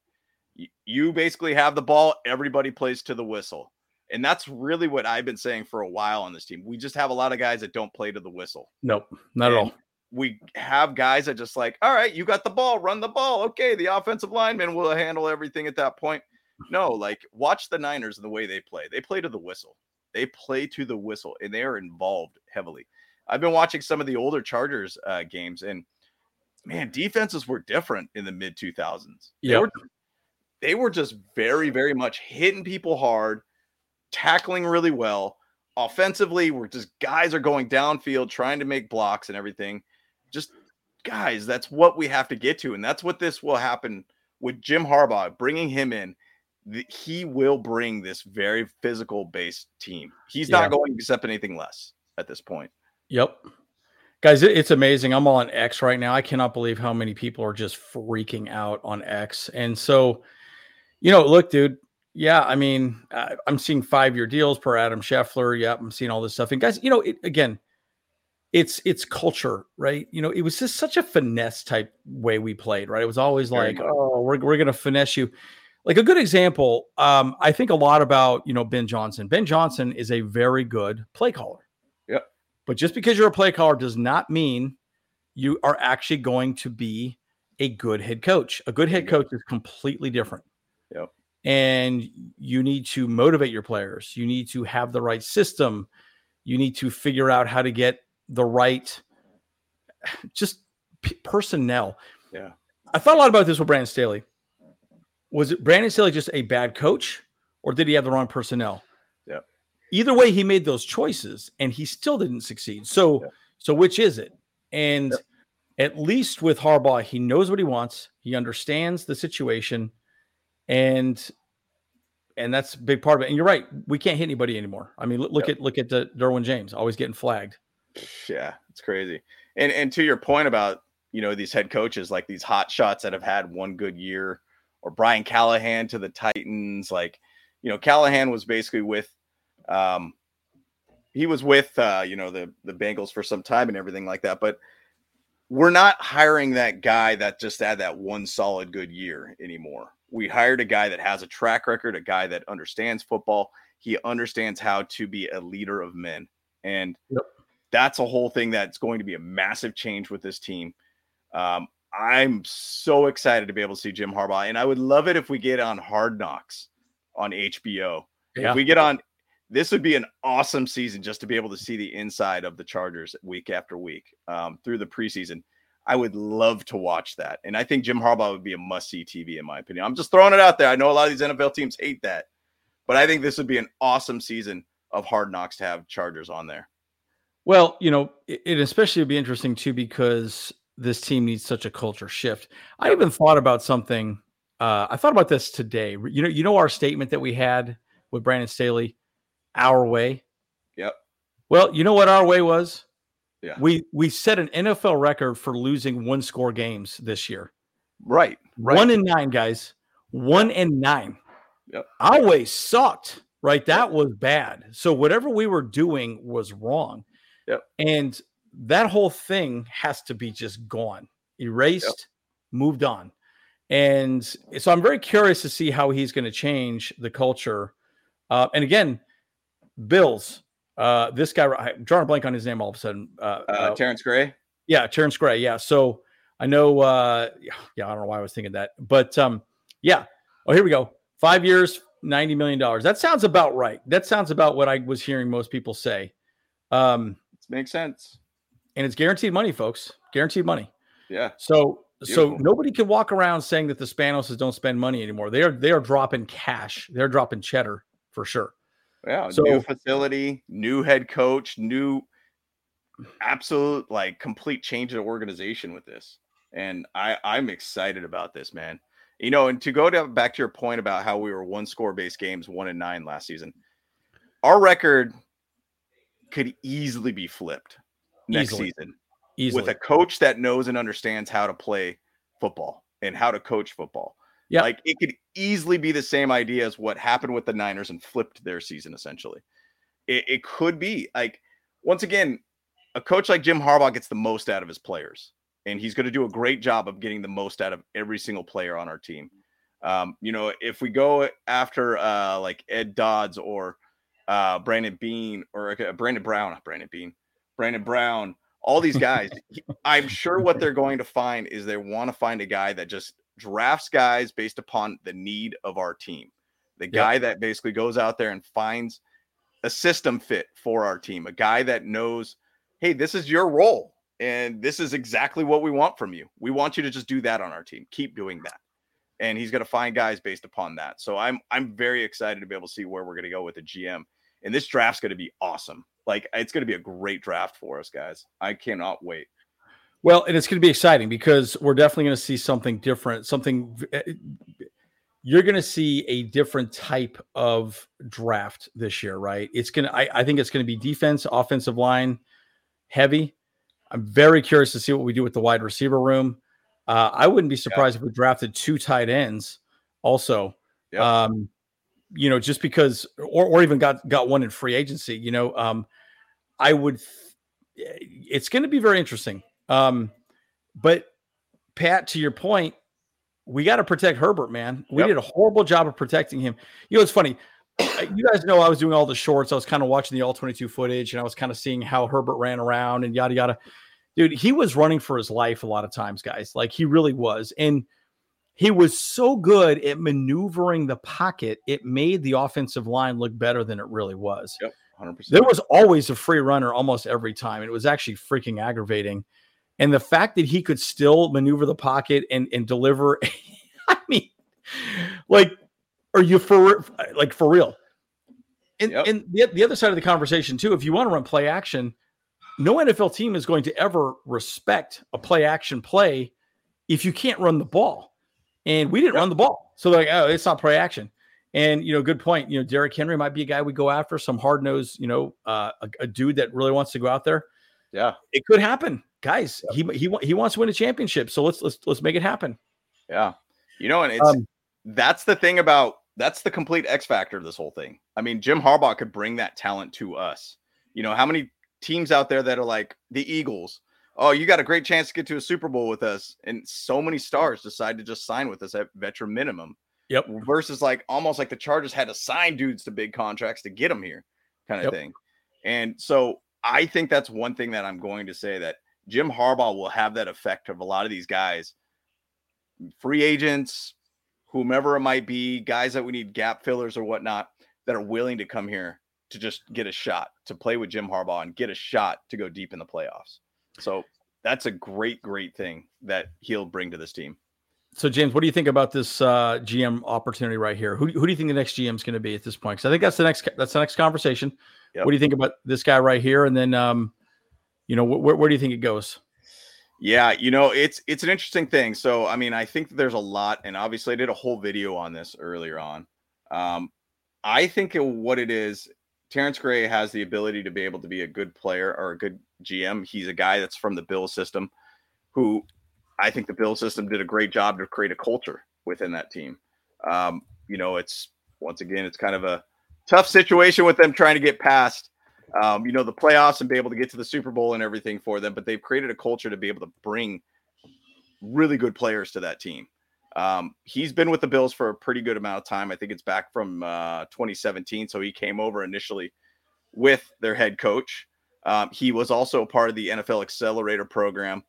You basically have the ball. Everybody plays to the whistle. And that's really what I've been saying for a while on this team. We just have a lot of guys that don't play to the whistle. Nope, not and at all. We have guys that just like, all right, you got the ball, run the ball. Okay, the offensive lineman will handle everything at that point. No, like watch the Niners and the way they play. They play to the whistle. They play to the whistle, and they are involved heavily. I've been watching some of the older Chargers uh, games, and, man, defenses were different in the mid two thousands. Yeah, they, they were just very, very much hitting people hard, tackling really well. Offensively, we're just guys are going downfield trying to make blocks and everything. Just guys, that's what we have to get to, and that's what this will happen with Jim Harbaugh bringing him in. The, he will bring this very physical based team. He's yeah. not going to accept anything less at this point. Yep. Guys, it, it's amazing. I'm on X right now. I cannot believe how many people are just freaking out on X. And so, you know, look, dude, yeah, I mean, I'm seeing five-year deals per Adam Schefter. Yeah, I'm seeing all this stuff. And guys, you know, it, again, it's it's culture, right? You know, it was just such a finesse type way we played, right? It was always like, oh, we're we're going to finesse you. Like a good example, um, I think a lot about, you know, Ben Johnson. Ben Johnson is a very good play caller. Yeah. But just because you're a play caller does not mean you are actually going to be a good head coach. A good head coach is completely different. Yep. And you need to motivate your players. You need to have the right system. You need to figure out how to get the right just p- personnel. Yeah. I thought a lot about this with Brandon Staley. Was it Brandon Staley just a bad coach, or did he have the wrong personnel? Yeah. Either way, he made those choices and he still didn't succeed. So, yeah. so which is it? And yeah. at least with Harbaugh, he knows what he wants. He understands the situation. And and that's a big part of it. And you're right. We can't hit anybody anymore. I mean, look yep. at look at the Derwin James, always getting flagged. Yeah, it's crazy. And and to your point about, you know, these head coaches, like these hot shots that have had one good year, or Brian Callahan to the Titans. Like, you know, Callahan was basically with um he was with uh, you know, the the Bengals for some time and everything like that. But we're not hiring that guy that just had that one solid good year anymore. We hired a guy that has a track record, a guy that understands football. He understands how to be a leader of men. And yep. that's a whole thing that's going to be a massive change with this team. Um, I'm so excited to be able to see Jim Harbaugh. And I would love it if we get on Hard Knocks on H B O. Yeah. If we get on, this would be an awesome season just to be able to see the inside of the Chargers week after week um, through the preseason. I would love to watch that. And I think Jim Harbaugh would be a must-see T V, in my opinion. I'm just throwing it out there. I know a lot of these N F L teams hate that. But I think this would be an awesome season of Hard Knocks to have Chargers on there. Well, you know, it, it especially would be interesting, too, because this team needs such a culture shift. I even thought about something. Uh, I thought about this today. You know, you know our statement that we had with Brandon Staley, our way? Yep. Well, you know what our way was? Yeah. We we set an N F L record for losing one score games this year. Right. right. One and nine, guys. One yeah. and nine. Yep. Our way sucked, right? That yep. was bad. So whatever we were doing was wrong. Yep. And that whole thing has to be just gone, erased, moved on. And so I'm very curious to see how he's going to change the culture. Uh, and again, Bills, uh, this guy, I'm drawing a blank on his name all of a sudden. Uh, uh, Terrence Gray. Yeah. Terrence Gray. Yeah. So I know, uh, yeah, I don't know why I was thinking that, but um, yeah. Oh, here we go. Five years, ninety million dollars. That sounds about right. That sounds about what I was hearing most people say. Um, it makes sense. And it's guaranteed money, folks. Guaranteed money. Yeah. So, Beautiful. So nobody can walk around saying that the Spanoses don't spend money anymore. They are, they are dropping cash. They're dropping cheddar for sure. Yeah. So, new facility, new head coach, new absolute, like complete change of organization with this. And I I'm excited about this, man. You know, and to go to, back to your point about how we were one score based games, one and nine last season, our record could easily be flipped next easily. season easily. With a coach that knows and understands how to play football and how to coach football. Yeah. Like it could easily be the same idea as what happened with the Niners and flipped their season. Essentially it, it could be like, once again, a coach like Jim Harbaugh gets the most out of his players. And he's going to do a great job of getting the most out of every single player on our team. Um, you know, if we go after uh, like Ed Dodds or uh, Brandon Bean or uh, Brandon Brown, Brandon Bean, Brandon Brown, all these guys, I'm sure what they're going to find is they want to find a guy that just drafts guys based upon the need of our team. The guy yep. that basically goes out there and finds a system fit for our team, a guy that knows, hey, this is your role. And this is exactly what we want from you. We want you to just do that on our team. Keep doing that. And he's going to find guys based upon that. So I'm I'm very excited to be able to see where we're going to go with the G M. And this draft's going to be awesome. Like, it's going to be a great draft for us, guys. I cannot wait. Well, and it's going to be exciting because we're definitely going to see something different. Something you're going to see a different type of draft this year, right? It's going to I, I think it's going to be defense, offensive line, heavy. I'm very curious to see what we do with the wide receiver room. Uh, I wouldn't be surprised yeah. if we drafted two tight ends also, yeah. um, you know, just because, or, or even got, got one in free agency, you know, um, I would, th- it's going to be very interesting. Um, but Pat, to your point, we got to protect Herbert, man. We yep. did a horrible job of protecting him. You know, it's funny. You guys know I was doing all the shorts. I was kind of watching the all twenty-two footage and I was kind of seeing how Herbert ran around and yada, yada. Dude, he was running for his life a lot of times, guys. Like he really was. And he was so good at maneuvering the pocket. It made the offensive line look better than it really was. Yep, one hundred percent. There was always a free runner almost every time. It was actually freaking aggravating. And the fact that he could still maneuver the pocket and, and deliver, I mean, like, are you for like for real? And yep. and the, the other side of the conversation too, if you want to run play action, no N F L team is going to ever respect a play action play if you can't run the ball. And we didn't yep. run the ball. So they're like, oh, it's not play action. And, you know, good point. You know, Derrick Henry might be a guy we go after, some hard nosed, you know, uh, a, a dude that really wants to go out there. Yeah. It could happen. Guys, yep. he he he wants to win a championship. So let's let's let's make it happen. Yeah. You know, and it's um, that's the thing about That's the complete X factor of this whole thing. I mean, Jim Harbaugh could bring that talent to us. You know, how many teams out there that are like the Eagles? Oh, you got a great chance to get to a Super Bowl with us. And so many stars decide to just sign with us at veteran minimum. Yep. Versus like almost like the Chargers had to sign dudes to big contracts to get them here kind of yep. thing. And so I think that's one thing that I'm going to say that Jim Harbaugh will have that effect of a lot of these guys, free agents, whomever it might be, guys that we need gap fillers or whatnot that are willing to come here to just get a shot to play with Jim Harbaugh and get a shot to go deep in the playoffs. So that's a great, great thing that he'll bring to this team. So James, what do you think about this uh, G M opportunity right here? Who, who do you think the next G M is going to be at this point? Cause I think that's the next, that's the next conversation. Yep. What do you think about this guy right here? And then, um, you know, wh- wh- where do you think it goes? Yeah, you know, it's it's an interesting thing. So, I mean, I think that there's a lot, and obviously I did a whole video on this earlier on. Um, I think what it is, Terrence Gray has the ability to be able to be a good player or a good G M. He's a guy that's from the Bill system who I think the Bill system did a great job to create a culture within that team. Um, you know, it's, once again, it's kind of a tough situation with them trying to get past Um, you know, the playoffs and be able to get to the Super Bowl and everything for them, but they've created a culture to be able to bring really good players to that team. Um, he's been with the Bills for a pretty good amount of time. I think it's back from uh, twenty seventeen. So he came over initially with their head coach. Um, he was also part of the N F L Accelerator program.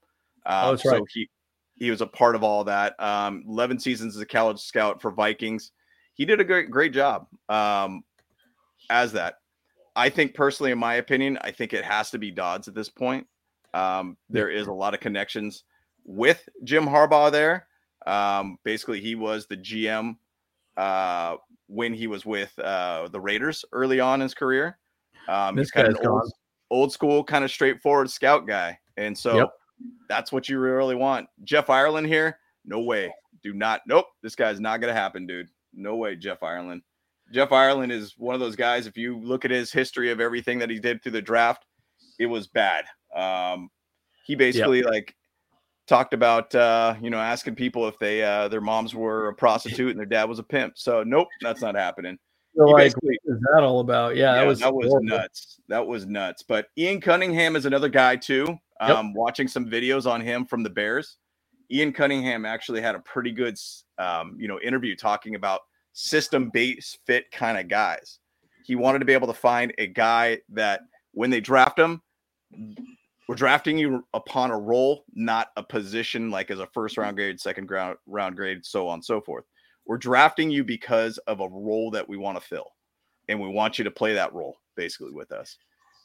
Uh, oh, that's right. So he, he was a part of all that. Um, eleven seasons as a college scout for Vikings. He did a great, great job um, as that. I think personally, in my opinion, I think it has to be Dodds at this point. Um, there is a lot of connections with Jim Harbaugh there. Um, basically, he was the G M uh, when he was with uh, the Raiders early on in his career. Um, this he's kind of an old, old school, kind of straightforward scout guy. And so yep. that's what you really want. Jeff Ireland here. No way. Do not. Nope. This guy's not going to happen, dude. No way, Jeff Ireland. Jeff Ireland is one of those guys. If you look at his history of everything that he did through the draft, it was bad. Um, he basically yep. like talked about, uh, you know, asking people if they, uh, their moms were a prostitute and their dad was a pimp. So nope, that's not happening. So like, what is that all about? Yeah, yeah that was, that was nuts. That was nuts. But Ian Cunningham is another guy too. Um, yep. Watching some videos on him from the Bears. Ian Cunningham actually had a pretty good, um, you know, interview talking about system-based fit kind of guys. He wanted to be able to find a guy that when they draft him, we're drafting you upon a role, not a position like as a first round grade, second round round grade, so on and so forth. We're drafting you because of a role that we want to fill. And we want you to play that role basically with us.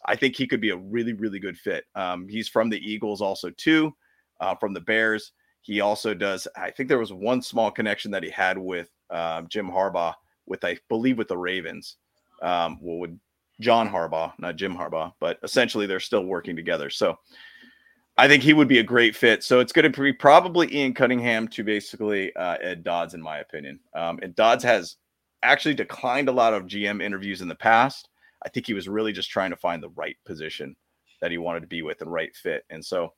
I think he could be a really, really good fit. Um, he's from the Eagles also too, uh, from the Bears. He also does. I think there was one small connection that he had with uh, Jim Harbaugh with, I believe with the Ravens, um, well, with John Harbaugh, not Jim Harbaugh, but essentially they're still working together. So I think he would be a great fit. So it's going to be probably Ian Cunningham to basically uh, Ed Dodds, in my opinion. Um, Ed Dodds has actually declined a lot of G M interviews in the past. I think he was really just trying to find the right position that he wanted to be with and right fit. And so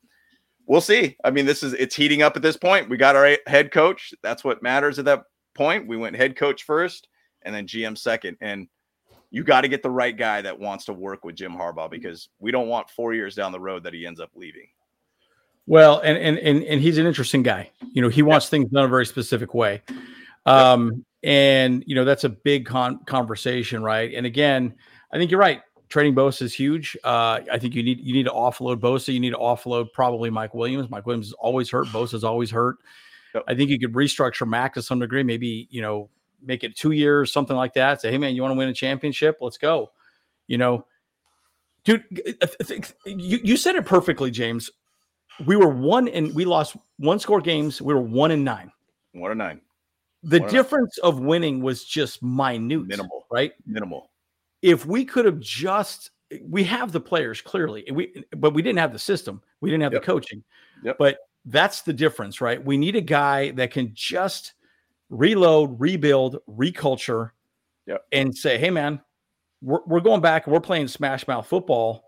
we'll see. I mean, this is, it's heating up at this point. We got our head coach. That's what matters at that point. We went head coach first and then G M second. And you got to get the right guy that wants to work with Jim Harbaugh, because we don't want four years down the road that he ends up leaving. Well, and and and, and he's an interesting guy. You know, he wants yeah. things done a very specific way. Um, yeah. And, you know, that's a big con- conversation, right? And again, I think you're right. Trading Bosa is huge. Uh, I think you need you need to offload Bosa. You need to offload probably Mike Williams. Mike Williams is always hurt. Bosa is always hurt. Yep. I think you could restructure Mack to some degree. Maybe, you know, make it two years, something like that. Say, hey, man, you want to win a championship? Let's go. You know, dude, you, you said it perfectly, James. We were one and we lost one score games. We were one and nine. One and nine. The one difference nine. of winning was just minute. Minimal. Right? Minimal. If we could have just, we have the players clearly, we but we didn't have the system. We didn't have yep. the coaching. Yep. But that's the difference, right? We need a guy that can just reload, rebuild, reculture, yep. and say, hey, man, we're, we're going back and we're playing smash mouth football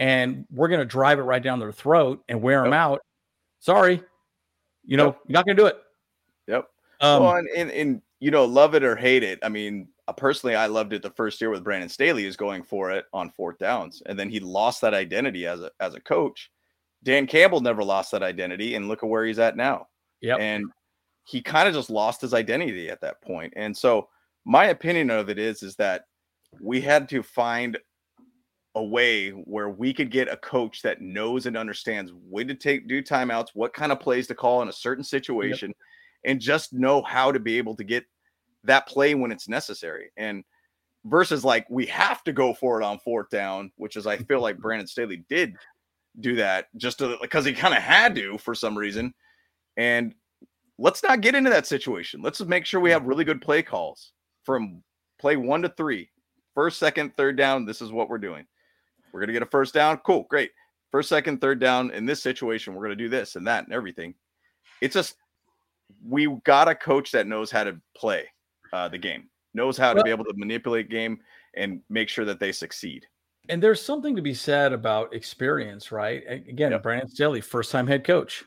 and we're going to drive it right down their throat and wear yep. them out. Sorry. You know, yep. you're not going to do it. Yep. Um, well, and, and, and, you know, love it or hate it. I mean, personally, I loved it the first year with Brandon Staley is going for it on fourth downs. And then he lost that identity as a, as a coach. Dan Campbell never lost that identity. And look at where he's at now. Yep. And he kind of just lost his identity at that point. And so my opinion of it is, is that we had to find a way where we could get a coach that knows and understands when to take do timeouts, what kind of plays to call in a certain situation, yep. and just know how to be able to get that play when it's necessary, and versus like, we have to go for it on fourth down, which is, I feel like Brandon Staley did do that just to, because he kind of had to for some reason. And let's not get into that situation. Let's just make sure we have really good play calls from play one to three, first, second, third down. This is what we're doing. We're going to get a first down. Cool. Great. First, second, third down. In this situation, we're going to do this and that and everything. It's just, we got a coach that knows how to play. Uh, the game knows how well, to be able to manipulate game and make sure that they succeed. And there's something to be said about experience, right? Again, yep. Brandon Staley, first-time head coach,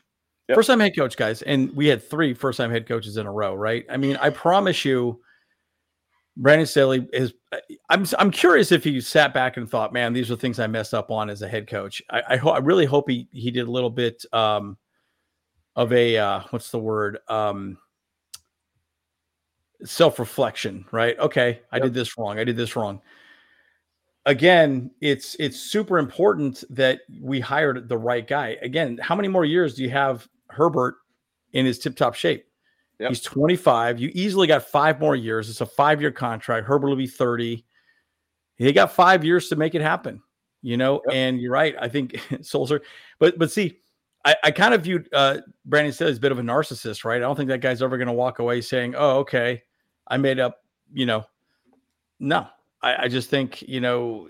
yep. first-time head coach, guys. And we had three first-time head coaches in a row, right? I mean, I promise you, Brandon Staley is. I'm I'm curious if he sat back and thought, man, these are things I messed up on as a head coach. I I, ho- I really hope he he did a little bit. Um, of a, uh, what's the word? Um, self-reflection, right? Okay. I yep. did this wrong. I did this wrong. Again, it's, it's super important that we hired the right guy. Again, how many more years do you have Herbert in his tip-top shape? Yep. He's twenty-five. You easily got five more years. It's a five-year contract. Herbert will be thirty. They got five years to make it happen, you know? Yep. And you're right. I think Solskjaer, but, but see, I, I kind of viewed uh, Brandon Staley as a bit of a narcissist, right? I don't think that guy's ever going to walk away saying, oh, okay, I made up, you know, no, I, I just think, you know,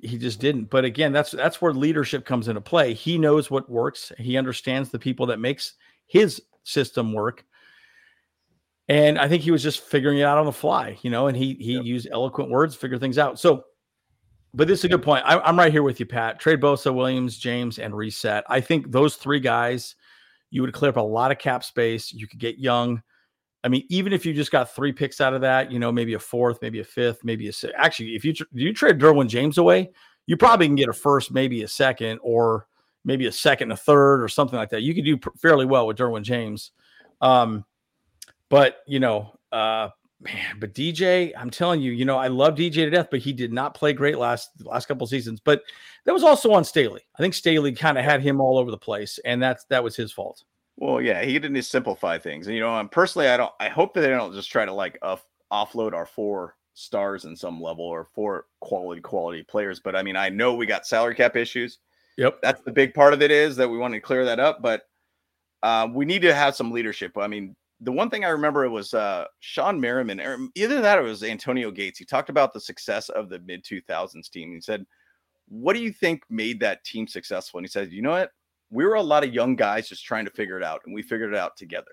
he just didn't. But again, that's, that's where leadership comes into play. He knows what works. He understands the people that makes his system work. And I think he was just figuring it out on the fly, you know, and he he yep. used eloquent words to figure things out. So, but this is a good point. I, I'm right here with you, Pat. Trade Bosa, Williams, James, and reset. I think those three guys, you would clear up a lot of cap space. You could get young. I mean, even if you just got three picks out of that, you know, maybe a fourth, maybe a fifth, maybe a sixth. Actually, if you, tr- you trade Derwin James away, you probably can get a first, maybe a second, or maybe a second, a third, or something like that. You could do pr- fairly well with Derwin James. Um, But, you know, uh, man, but D J, I'm telling you, you know, I love D J to death, but he did not play great last last couple of seasons. But that was also on Staley. I think Staley kind of had him all over the place, and that's that was his fault. Well, yeah, he didn't simplify things. And, you know, and personally, I don't. I hope that they don't just try to, like, uh, offload our four stars in some level or four quality, quality players. But, I mean, I know we got salary cap issues. Yep. That's the big part of it is that we want to clear that up. But uh, we need to have some leadership. I mean, the one thing I remember, it was uh, Sean Merriman, or either that or it was Antonio Gates. He talked about the success of the mid two thousands team. He said, what do you think made that team successful? And he said, you know what? We were a lot of young guys just trying to figure it out, and we figured it out together.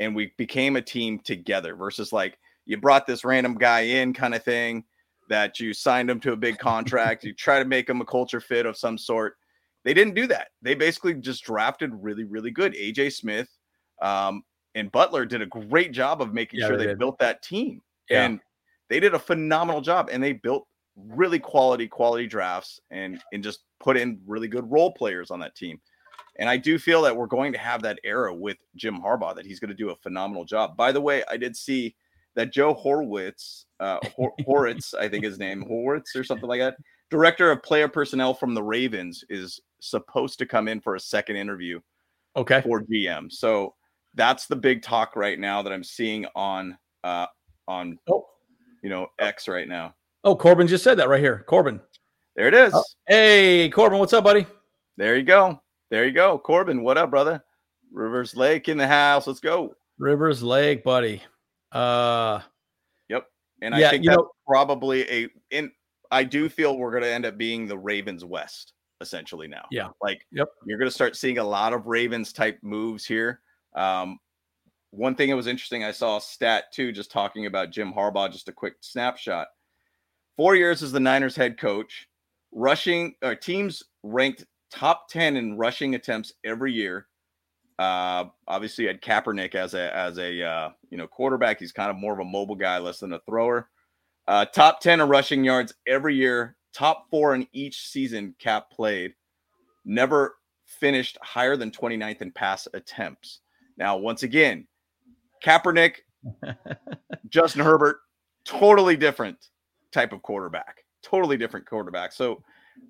And we became a team together versus, like, you brought this random guy in kind of thing that you signed him to a big contract. You try to make him a culture fit of some sort. They didn't do that. They basically just drafted really, really good. A J Smith, um, and Butler did a great job of making yeah, sure they, they built that team. Yeah. And they did a phenomenal job, and they built really quality, quality drafts and, and just put in really good role players on that team. And I do feel that we're going to have that era with Jim Harbaugh, that he's going to do a phenomenal job. By the way, I did see that Joe Horowitz, uh, Hor- Horowitz, I think his name, Horowitz or something like that, director of player personnel from the Ravens, is supposed to come in for a second interview okay. for G M. So, that's the big talk right now that I'm seeing on, uh, on, oh. you know, X right now. Oh, Corbin just said that right here. Corbin. There it is. Oh. Hey, Corbin, what's up, buddy? There you go. There you go. Corbin, what up, brother? Rivers Lake in the house. Let's go. Rivers Lake, buddy. Uh, yep. And I yeah, think that's know, probably a, in, I do feel we're going to end up being the Ravens West essentially now. Yeah. Like yep. you're going to start seeing a lot of Ravens type moves here. Um, one thing that was interesting, I saw a stat too, just talking about Jim Harbaugh, just a quick snapshot. Four years as the Niners head coach, rushing or teams ranked top ten in rushing attempts every year. Uh, obviously you had Kaepernick as a, as a, uh, you know, quarterback. He's kind of more of a mobile guy, less than a thrower, uh, top ten in rushing yards every year, top four in each season Cap played, never finished higher than twenty-ninth in pass attempts. Now, once again, Kaepernick, Justin Herbert, totally different type of quarterback, totally different quarterback. So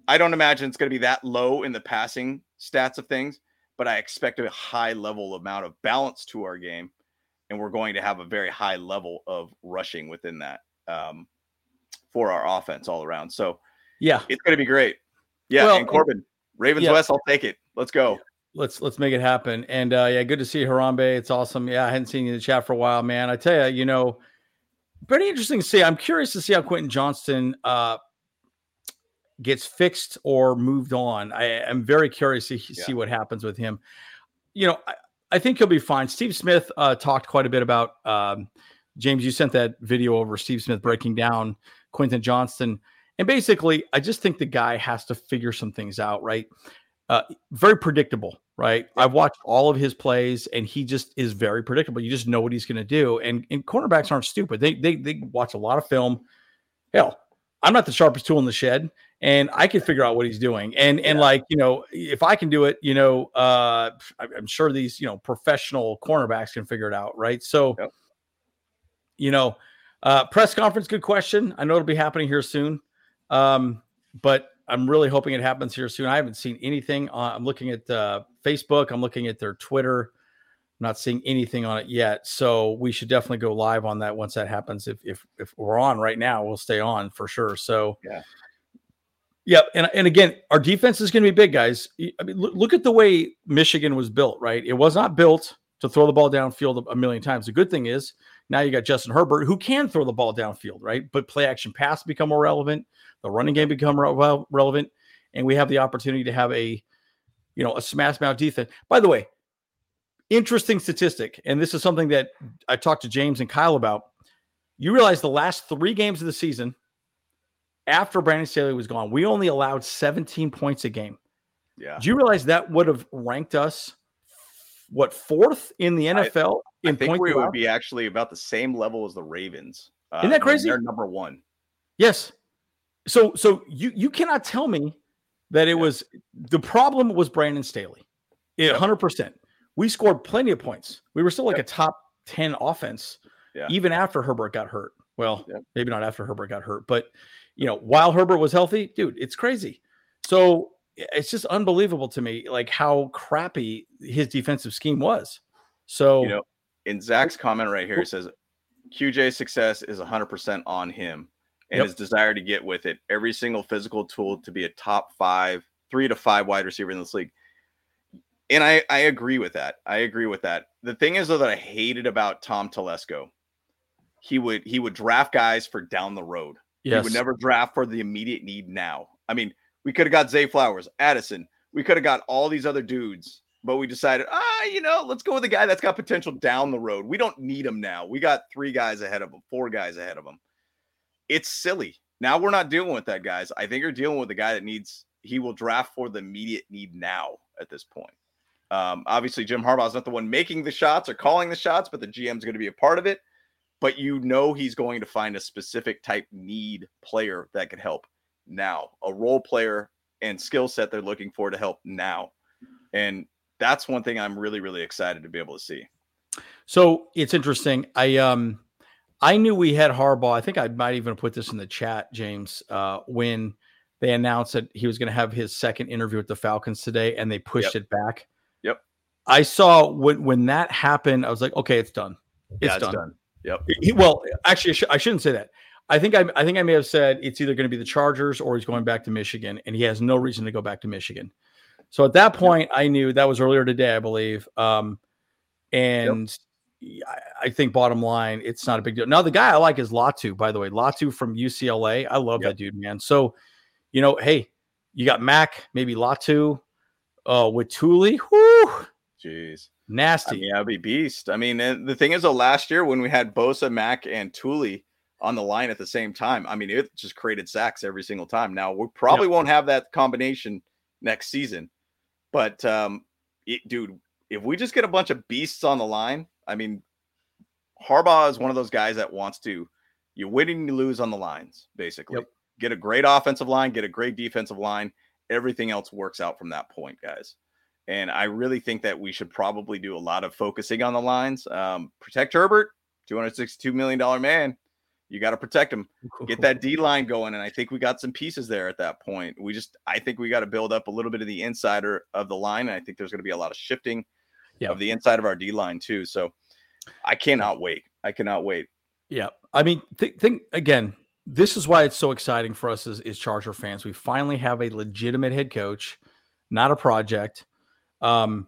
I don't imagine it's going to be that low in the passing stats of things, but I expect a high level amount of balance to our game, and we're going to have a very high level of rushing within that um, for our offense all around. So, yeah, it's going to be great. Yeah, well, and Corbin, Ravens yeah. West, I'll take it. Let's go. Let's let's make it happen. And, uh, yeah, good to see you, Harambe. It's awesome. Yeah, I hadn't seen you in the chat for a while, man. I tell you, you know, pretty interesting to see. I'm curious to see how Quentin Johnston uh, gets fixed or moved on. I am very curious to yeah. see what happens with him. You know, I, I think he'll be fine. Steve Smith uh, talked quite a bit about um, – James, you sent that video over, Steve Smith breaking down Quentin Johnston. And basically, I just think the guy has to figure some things out, right? Uh, very predictable, right? I've watched all of his plays, and he just is very predictable. You just know what he's going to do. And and cornerbacks aren't stupid. They they they watch a lot of film. Hell, I'm not the sharpest tool in the shed, and I can figure out what he's doing. And, and yeah. like, you know, if I can do it, you know, uh, I'm sure these, you know, professional cornerbacks can figure it out. Right. So, yep. you know, uh, press conference, good question. I know it'll be happening here soon. Um, but I'm really hoping it happens here soon. I haven't seen anything. Uh, I'm looking at uh, Facebook. I'm looking at their Twitter. I'm not seeing anything on it yet. So we should definitely go live on that once that happens. If if if we're on right now, we'll stay on for sure. So yeah. Yeah. And, and again, our defense is going to be big, guys. I mean, look, look at the way Michigan was built, right? It was not built to throw the ball downfield a million times. The good thing is now you got Justin Herbert, who can throw the ball downfield, right? But play action pass become more relevant. The running game become re- relevant. And we have the opportunity to have a, you know, a smash mouth defense. By the way, interesting statistic. And this is something that I talked to James and Kyle about. You realize the last three games of the season, after Brandon Staley was gone, we only allowed seventeen points a game. Yeah. Do you realize that would have ranked us, what, fourth in the N F L? I, in I think point we would out? be actually about the same level as the Ravens. Uh, Isn't that crazy? They're number one. Yes. So so you you cannot tell me that it yeah. was – the problem was Brandon Staley, yeah, one hundred percent. We scored plenty of points. We were still like yep. a top ten offense, yeah. even after Herbert got hurt. Well, yep. maybe not after Herbert got hurt, but – you know, while Herbert was healthy, dude, it's crazy. So it's just unbelievable to me, like how crappy his defensive scheme was. So, you know, in Zach's comment right here, it says Q J's success is one hundred percent on him and yep. his desire to get with it. Every single physical tool to be a top five, three to five wide receiver in this league. And I, I agree with that. I agree with that. The thing is, though, that I hated about Tom Telesco, he would he would draft guys for down the road. Yes. We would never draft for the immediate need now. I mean, we could have got Zay Flowers, Addison. We could have got all these other dudes, but we decided, ah, you know, let's go with a guy that's got potential down the road. We don't need him now. We got three guys ahead of him, four guys ahead of him. It's silly. Now we're not dealing with that, guys. I think you're dealing with a guy that needs, he will draft for the immediate need now at this point. Um, obviously, Jim Harbaugh is not the one making the shots or calling the shots, but the G M is going to be a part of it. But you know he's going to find a specific type need player that can help now, a role player and skill set they're looking for to help now. And that's one thing I'm really, really excited to be able to see. So it's interesting. I um I knew we had Harbaugh. I think I might even put this in the chat, James, uh, when they announced that he was going to have his second interview with the Falcons today, and they pushed yep. it back. Yep. I saw when, when that happened, I was like, okay, it's done. It's, yeah, it's done. done. Yep. He, well, actually, I, sh- I shouldn't say that. I think I, I think I may have said it's either going to be the Chargers or he's going back to Michigan, and he has no reason to go back to Michigan. So at that point, yep. I knew that was earlier today, I believe. Um, and yep. I, I think bottom line, it's not a big deal. Now, the guy I like is Latu, by the way. Latu from U C L A. I love yep. that dude, man. So, you know, hey, you got Mac, maybe Latu uh, with Tuli. Whoo! Jeez. Nasty. I mean, I'd be beast. I mean, and the thing is, though, last year when we had Bosa, Mack, and Tuli on the line at the same time, I mean, it just created sacks every single time. Now, we probably yep. won't have that combination next season. But, um, it, dude, if we just get a bunch of beasts on the line, I mean, Harbaugh is one of those guys that wants to, you win and you lose on the lines, basically. Yep. Get a great offensive line, get a great defensive line. Everything else works out from that point, guys. And I really think that we should probably do a lot of focusing on the lines. Um, protect Herbert, two hundred sixty-two million dollars man. You got to protect him. Get that D line going. And I think we got some pieces there at that point. We just, I think we got to build up a little bit of the insider of the line. And I think there's going to be a lot of shifting yeah. of the inside of our D line too. So I cannot wait. I cannot wait. Yeah. I mean, think, think again, this is why it's so exciting for us as, as Charger fans. We finally have a legitimate head coach, not a project. Um,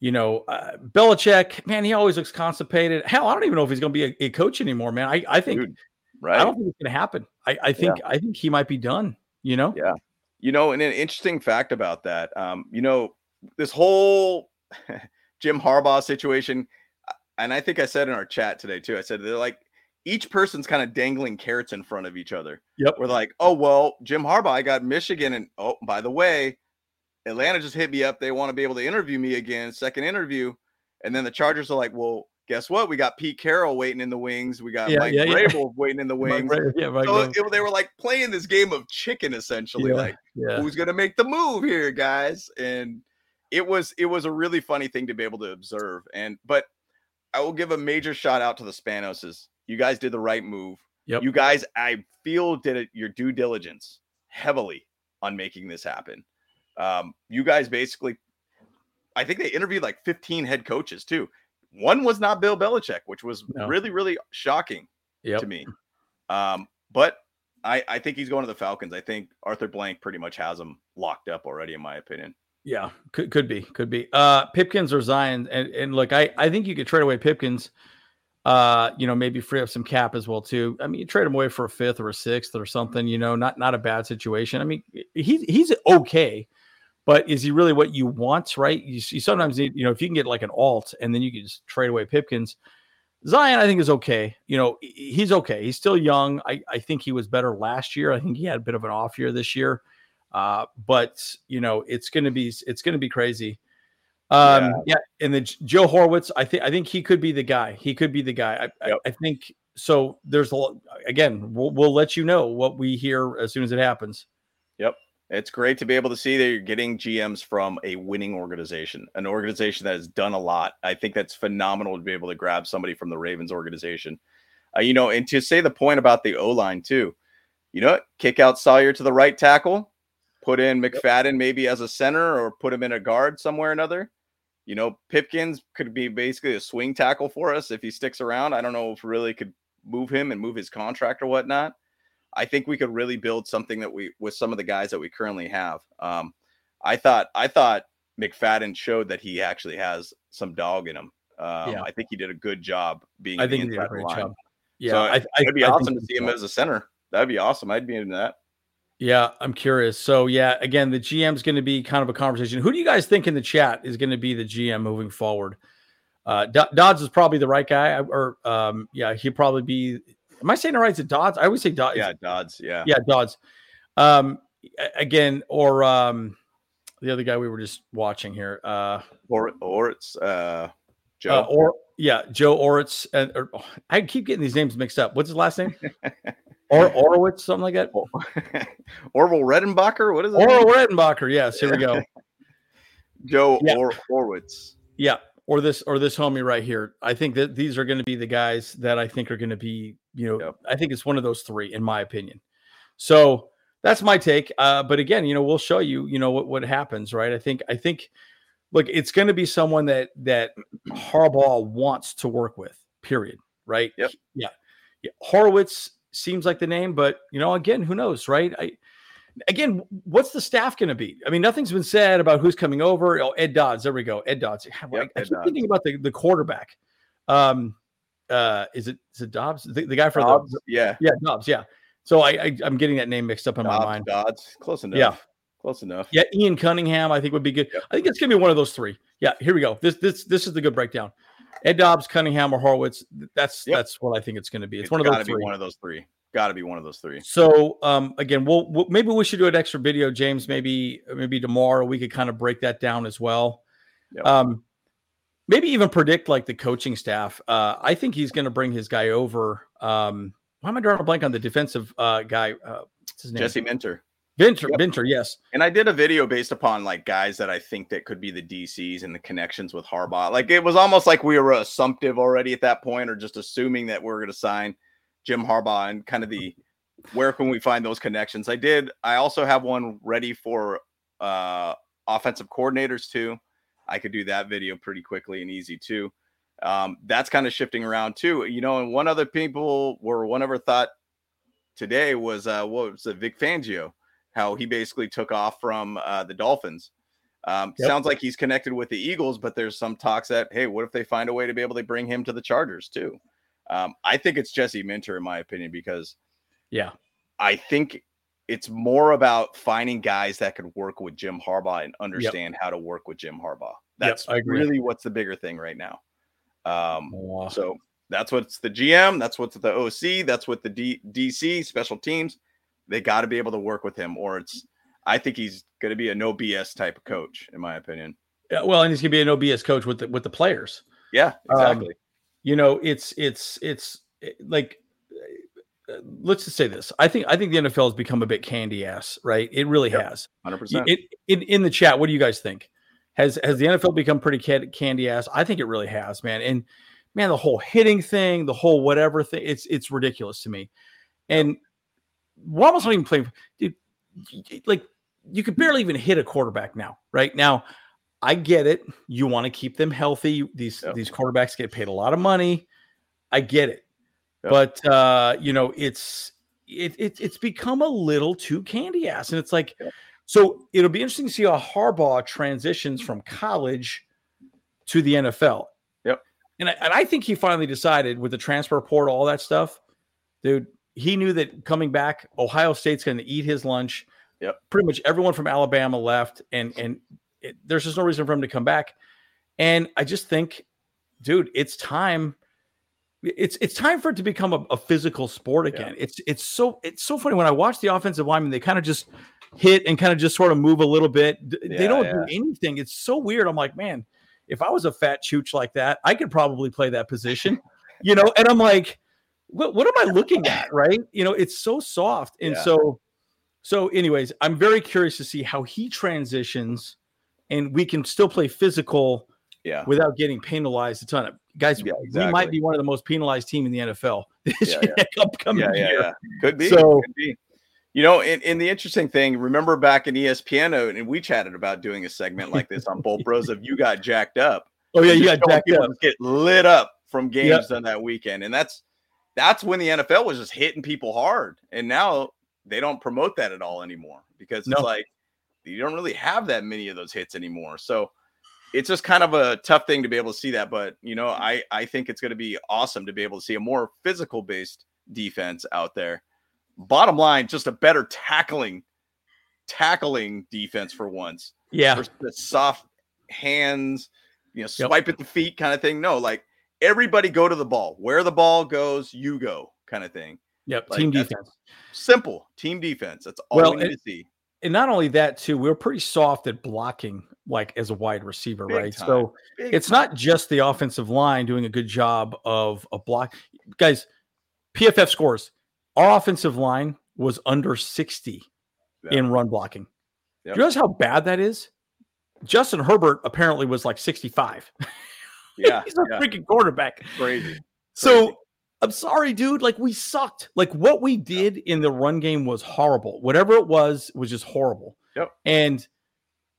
you know, uh, Belichick, man, he always looks constipated. Hell, I don't even know if he's going to be a, a coach anymore, man. I, I think, Dude, right? I don't think it's going to happen. I, I think, yeah. I think he might be done. You know, yeah. You know, and an interesting fact about that, um, you know, this whole Jim Harbaugh situation, and I think I said in our chat today too. I said they're like each person's kind of dangling carrots in front of each other. Yep. We're like, oh well, Jim Harbaugh, I got Michigan, and oh, by the way, Atlanta just hit me up. They want to be able to interview me again, second interview. And then the Chargers are like, well, guess what? We got Pete Carroll waiting in the wings. We got yeah, Mike yeah, Vrabel yeah. waiting in the wings. Mike, yeah, Mike so it, they were like playing this game of chicken, essentially. Yeah, like, yeah. who's going to make the move here, guys? And it was it was a really funny thing to be able to observe. And but I will give a major shout out to the Spanoses. You guys did the right move. Yep. You guys, I feel, did it, your due diligence heavily on making this happen. Um, you guys basically, I think they interviewed like fifteen head coaches too. One was not Bill Belichick, which was no. really, really shocking yep. to me. Um, but I, I think he's going to the Falcons. I think Arthur Blank pretty much has him locked up already, in my opinion. Yeah, could could be, could be. Uh, Pipkins resigns, and and look, I, I think you could trade away Pipkins. Uh, you know, maybe free up some cap as well too. I mean, you trade him away for a fifth or a sixth or something. You know, not not a bad situation. I mean, he he's okay, but is he really what you want? Right? You, you sometimes need, you know, if you can get like an alt and then you can just trade away Pipkins. Zion, I think, is okay. You know, he's okay. He's still young. I I think he was better last year. I think he had a bit of an off year this year. Uh, but you know, it's going to be, it's going to be crazy. Um, yeah. yeah. And then Joe Horowitz, I think, I think he could be the guy. He could be the guy. I, yep. I, I think so. There's a lot, again, we'll, we'll let you know what we hear as soon as it happens. Yep. It's great to be able to see that you're getting G Ms from a winning organization, an organization that has done a lot. I think that's phenomenal to be able to grab somebody from the Ravens organization, uh, you know, and to say the point about the O-line too, you know, kick out Sawyer to the right tackle. Put in McFadden maybe as a center or put him in a guard somewhere or another. You know, Pipkins could be basically a swing tackle for us if he sticks around. I don't know if really could move him and move his contract or whatnot. I think we could really build something that we with some of the guys that we currently have. Um, I thought I thought McFadden showed that he actually has some dog in him. Um, yeah. I think he did a good job being I think inside the line. Job. Yeah, so I, I, it'd be I, awesome I to see him job. as a center. That'd be awesome. I'd be into that. Yeah, I'm curious. So, yeah, again, the G M is going to be kind of a conversation. Who do you guys think in the chat is going to be the G M moving forward? Uh, D- Dodds is probably the right guy. Or, um, yeah, he'd probably be – am I saying it right? Is it Dodds? I always say Dodds. Yeah, Dodds, yeah. Yeah, Dodds. Um, again, or um, the other guy we were just watching here. Uh, or, or it's uh, Joe. Uh, or Yeah, Joe Horowitz. And, or, oh, I keep getting these names mixed up. What's his last name? Or Horowitz, something like that. Orville Redenbacher? What is it? Orville Redenbacher. Yes, here we go. Joe yeah. or Horowitz. Yeah, or this or this homie right here. I think that these are going to be the guys that I think are going to be, you know, yep. I think it's one of those three, in my opinion. So that's my take. Uh, but again, you know, we'll show you, you know, what, what happens, right? I think, I think, look, it's going to be someone that that Harbaugh wants to work with, period, right? Yep. Yeah. yeah. Horowitz seems like the name, but you know, again, who knows, right? I, again, what's the staff going to be? I mean, nothing's been said about who's coming over. Oh, Ed Dodds, there we go, Ed Dodds. Yep, I, Ed I keep Dodds. thinking about the, the quarterback. Um, uh, is it is it Dobbs? The, the guy for Dobbs, the yeah, yeah, Dobbs, yeah. So I, I I'm getting that name mixed up in Dobbs, my mind. Dodds, close enough. Yeah, close enough. Yeah, Ian Cunningham, I think would be good. Yep. I think it's gonna be one of those three. Yeah, here we go. This this this is the good breakdown. Ed Dobbs, Cunningham, or Horowitz. That's yep. that's what I think it's going to be. It's, it's one of those three. Got to be one of those three. Got to be one of those three. So um, again, we'll, we'll maybe we should do an extra video, James. Maybe maybe tomorrow we could kind of break that down as well. Yep. Um, maybe even predict like the coaching staff. Uh, I think he's going to bring his guy over. Um, why am I drawing a blank on the defensive uh, guy? Uh, what's his name? Jesse Minter. Minter, yep. Minter, yes. And I did a video based upon like guys that I think that could be the D Cs and the connections with Harbaugh. Like it was almost like we were assumptive already at that point, or just assuming that we we're going to sign Jim Harbaugh and kind of the where can we find those connections. I did. I also have one ready for uh, offensive coordinators too. I could do that video pretty quickly and easy too. Um, that's kind of shifting around too, you know. And one other people were one other thought today was uh, what was it, Vic Fangio? How he basically took off from uh, the Dolphins. Um, yep. Sounds like he's connected with the Eagles, but there's some talks that, hey, what if they find a way to be able to bring him to the Chargers too? Um, I think it's Jesse Minter, in my opinion, because yeah, I think it's more about finding guys that could work with Jim Harbaugh and understand yep. how to work with Jim Harbaugh. That's yep, really what's the bigger thing right now. Um, wow. So that's what's the G M. That's what's the O C. That's what the D- DC special teams. They got to be able to work with him, or it's, I think he's going to be a no B S type of coach, in my opinion. Yeah, well, and he's going to be a no B S coach with the, with the players. Yeah, exactly. Um, you know, it's it's it's like, let's just say this. I think I think the N F L has become a bit candy ass, right? It really yep, has. one hundred percent. It, it, in the chat, what do you guys think? Has has the N F L become pretty candy ass? I think it really has, man. And man, the whole hitting thing, the whole whatever thing, it's it's ridiculous to me. And Waddle's not even playing. Dude, like, you could barely even hit a quarterback now, right? Now, I get it. You want to keep them healthy. These yep. these quarterbacks get paid a lot of money. I get it. Yep. But, uh, you know, it's it, it it's become a little too candy ass. And it's like, yep. so it'll be interesting to see how Harbaugh transitions from college to the N F L. Yep. And I, and I think he finally decided with the transfer portal, all that stuff, dude, he knew that coming back, Ohio State's going to eat his lunch. Yep. Pretty much everyone from Alabama left, and and it, there's just no reason for him to come back. And I just think, dude, it's time. It's it's time for it to become a, a physical sport again. Yeah. It's it's so it's so funny when I watch the offensive linemen, they kind of just hit and kind of just sort of move a little bit. Yeah, they don't yeah. do anything. It's so weird. I'm like, man, if I was a fat chooch like that, I could probably play that position, you know. And I'm like, what what am I looking at, right? You know, it's so soft. And yeah. so so anyways, I'm very curious to see how he transitions, and we can still play physical. Yeah, without getting penalized a ton of guys. Yeah, exactly. We might be one of the most penalized team in the N F L this yeah, yeah. upcoming yeah, yeah, year. Yeah. Could be. So, could be. You know, and, and the interesting thing, remember back in E S P N, and we chatted about doing a segment like this on Bolt Bros of You Got Jacked Up. Oh yeah, you got jacked up. Get lit up from games yep. on that weekend, and that's that's when the N F L was just hitting people hard, and now they don't promote that at all anymore because it's no. like you don't really have that many of those hits anymore. So. It's just kind of a tough thing to be able to see that, but you know, I, I think it's going to be awesome to be able to see a more physical based defense out there. Bottom line, just a better tackling, tackling defense for once. Yeah. Versus the soft hands, you know, swipe yep. at the feet kind of thing. No, like everybody go to the ball, where the ball goes, you go kind of thing. Yep. Like, team defense. Simple team defense. That's all well, we need it- to see. And not only that, too, we were pretty soft at blocking, like as a wide receiver, big right? Time. So big it's time. Not just the offensive line doing a good job of a block. Guys, P F F scores. Our offensive line was under sixty yeah. in run blocking. Yep. Do you realize how bad that is? Justin Herbert apparently was like sixty-five. Yeah, he's a yeah. freaking quarterback. Crazy. So. Crazy. I'm sorry, dude. Like, we sucked. Like, what we did in the run game was horrible. Whatever it was, was just horrible. Yep. And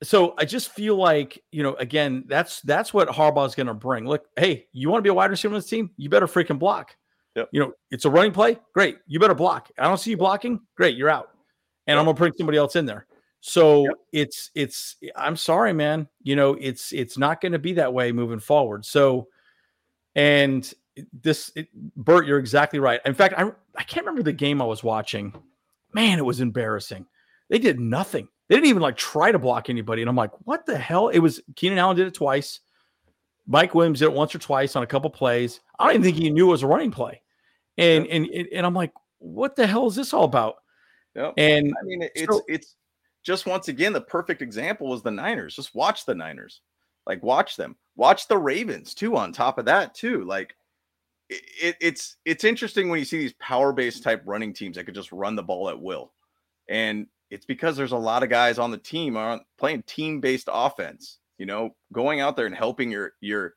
so I just feel like, you know, again, that's that's what Harbaugh's going to bring. Look, hey, you want to be a wide receiver on this team? You better freaking block. Yep. You know, it's a running play. Great. You better block. I don't see you blocking. Great. You're out. And yep. I'm going to bring somebody else in there. So yep. it's, it's, I'm sorry, man. You know, it's, it's not going to be that way moving forward. So, and, This it, Bert, you're exactly right. In fact, I I can't remember the game I was watching. Man, it was embarrassing. They did nothing. They didn't even like try to block anybody. And I'm like, what the hell? It was Keenan Allen did it twice. Mike Williams did it once or twice on a couple plays. I don't even think he knew it was a running play. And yep. and and I'm like, what the hell is this all about? Yep. And I mean, it's so, it's just once again the perfect example was the Niners. Just watch the Niners, like watch them, watch the Ravens too. On top of that too, like. It, it's it's interesting when you see these power-based type running teams that could just run the ball at will. And it's because there's a lot of guys on the team aren't playing team-based offense, you know, going out there and helping your, your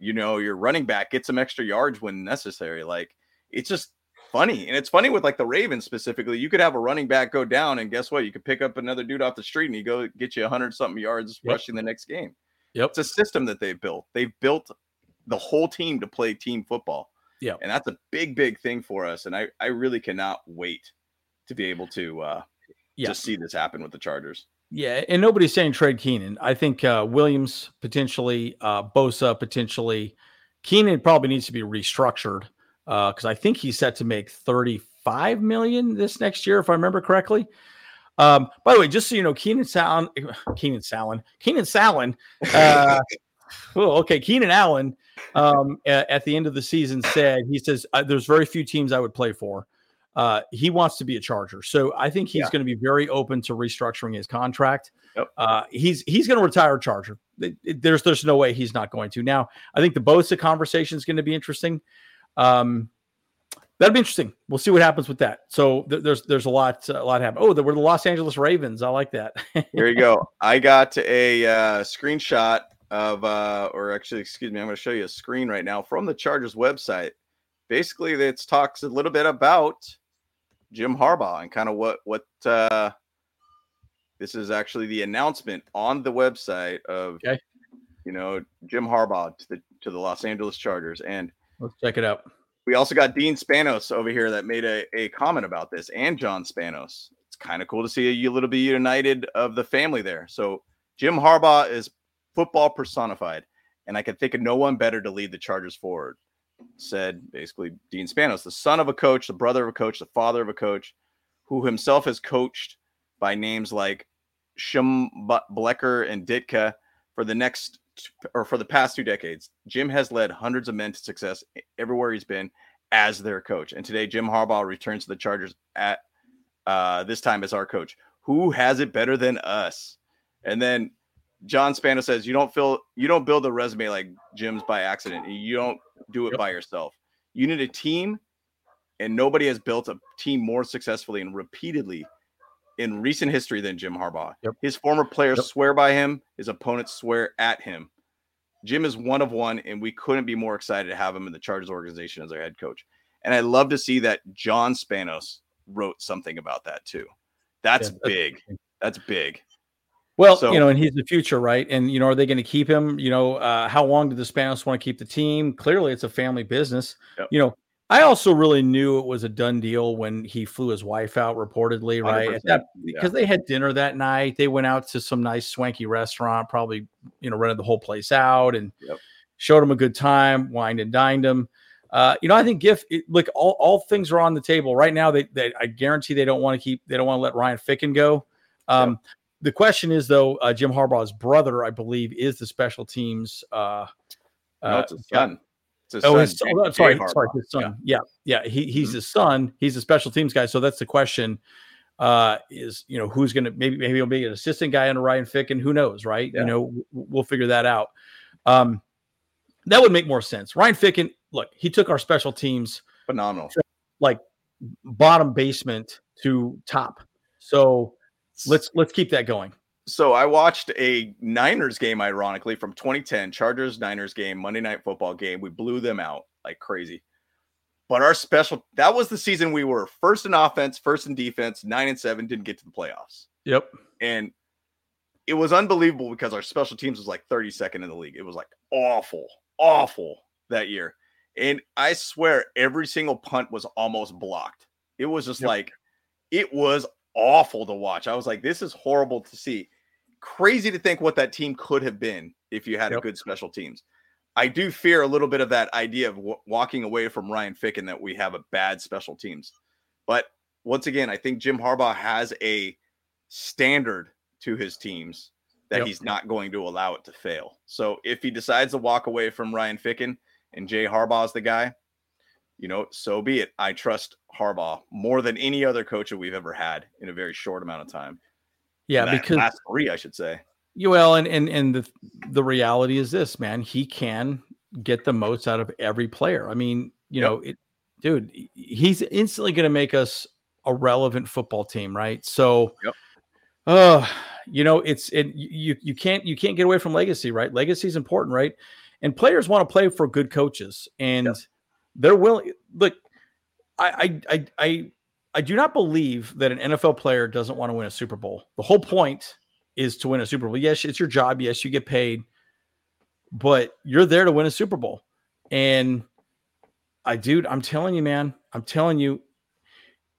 you know, your running back get some extra yards when necessary. Like, it's just funny. And it's funny with, like, the Ravens specifically. You could have a running back go down, and guess what? You could pick up another dude off the street, and he go get you one hundred-something yards yep. rushing the next game. Yep. It's a system that they've built. They've built – the whole team to play team football. Yeah. And that's a big, big thing for us. And I, I really cannot wait to be able to uh, yeah. just see this happen with the Chargers. Yeah. And nobody's saying trade Keenan. I think uh, Williams potentially, uh, Bosa potentially. Keenan probably needs to be restructured because uh, I think he's set to make thirty-five million dollars this next year, if I remember correctly. Um, by the way, just so you know, Keenan Allen, Keenan Allen, Keenan Allen, uh, oh, okay. Keenan Allen um, at the end of the season said, he says, there's very few teams I would play for. Uh, he wants to be a Charger. So I think he's yeah. going to be very open to restructuring his contract. Yep. Uh, he's he's going to retire Charger. There's, there's no way he's not going to. Now, I think the Bosa conversation is going to be interesting. Um, that'll be interesting. We'll see what happens with that. So th- there's there's a lot a lot happening. Oh, there were the Los Angeles Ravens. I like that. Here you go. I got a uh, screenshot of, uh, or actually, excuse me, I'm going to show you a screen right now from the Chargers website. Basically, it talks a little bit about Jim Harbaugh and kind of what, what, uh, this is actually the announcement on the website of, okay. you know, Jim Harbaugh to the, to the Los Angeles Chargers. And let's check it out. We also got Dean Spanos over here that made a, a comment about this, and John Spanos. It's kind of cool to see a little bit united of the family there. So Jim Harbaugh is football personified, and I can think of no one better to lead the Chargers forward, said basically Dean Spanos, the son of a coach, the brother of a coach, the father of a coach, who himself has coached by names like Shum, Blecker, and Ditka for the next or for the past two decades. Jim has led hundreds of men to success everywhere he's been as their coach. And today, Jim Harbaugh returns to the Chargers at uh, this time as our coach. Who has it better than us? And then John Spanos says, you don't feel you don't build a resume like Jim's by accident. You don't do it by yourself. You need a team, and nobody has built a team more successfully and repeatedly in recent history than Jim Harbaugh. Yep. His former players yep. swear by him. His opponents swear at him. Jim is one of one, and we couldn't be more excited to have him in the Chargers organization as our head coach. And I love to see that John Spanos wrote something about that too. That's, yeah, that's big. That's big. Well, so, you know, and he's the future, right? And, you know, are they going to keep him? You know, uh, how long do the Spanos want to keep the team? Clearly, it's a family business. Yep. You know, I also really knew it was a done deal when he flew his wife out, reportedly, right? That, yeah. Because they had dinner that night. They went out to some nice swanky restaurant, probably, you know, rented the whole place out and yep. showed him a good time, wined and dined him. Uh, you know, I think Giff, it, look, all, all things are on the table right now. They, they I guarantee they don't want to keep, they don't want to let Ryan Ficken go. Um, yep. The question is, though, uh, Jim Harbaugh's brother, I believe, is the special teams. Uh, no, it's his son. It's his oh, son. His son. Oh, sorry, sorry, his son. Yeah, yeah. yeah. He he's mm-hmm. his son. He's a special teams guy. So that's the question: uh, is you know who's going to maybe maybe he'll be an assistant guy under Ryan Ficken. Who knows, right? Yeah. You know, w- we'll figure that out. Um, that would make more sense. Ryan Ficken, look, he took our special teams phenomenal, like bottom basement to top. So. Let's let's keep that going. So I watched a Niners game, ironically, from twenty ten, Chargers Niners game, Monday Night Football game. We blew them out like crazy. But our special, that was the season we were first in offense, first in defense, nine and seven, didn't get to the playoffs. Yep. And it was unbelievable because our special teams was like thirty-second in the league. It was like awful, awful that year. And I swear every single punt was almost blocked. It was just yep. like, it was awful to watch. I was like, this is horrible to see. Crazy to think what that team could have been if you had yep. a good special teams. I do fear a little bit of that idea of w- walking away from Ryan Ficken that we have a bad special teams. But once again, I think Jim Harbaugh has a standard to his teams that yep. he's not going to allow it to fail. So if he decides to walk away from Ryan Ficken and Jay Harbaugh's the guy, you know, so be it. I trust Harbaugh more than any other coach that we've ever had in a very short amount of time. Yeah, that, because last three, I should say. You well, and and and the the reality is this, man. He can get the most out of every player. I mean, you yep. know, it, dude, he's instantly going to make us a relevant football team, right? So, yep. uh, you know, it's it you you can't you can't get away from legacy, right? Legacy is important, right? And players want to play for good coaches, and. Yep. They're willing. Look, I, I, I, I do not believe that an N F L player doesn't want to win a Super Bowl. The whole point is to win a Super Bowl. Yes, it's your job. Yes, you get paid, but you're there to win a Super Bowl. And I, dude, I'm telling you, man, I'm telling you,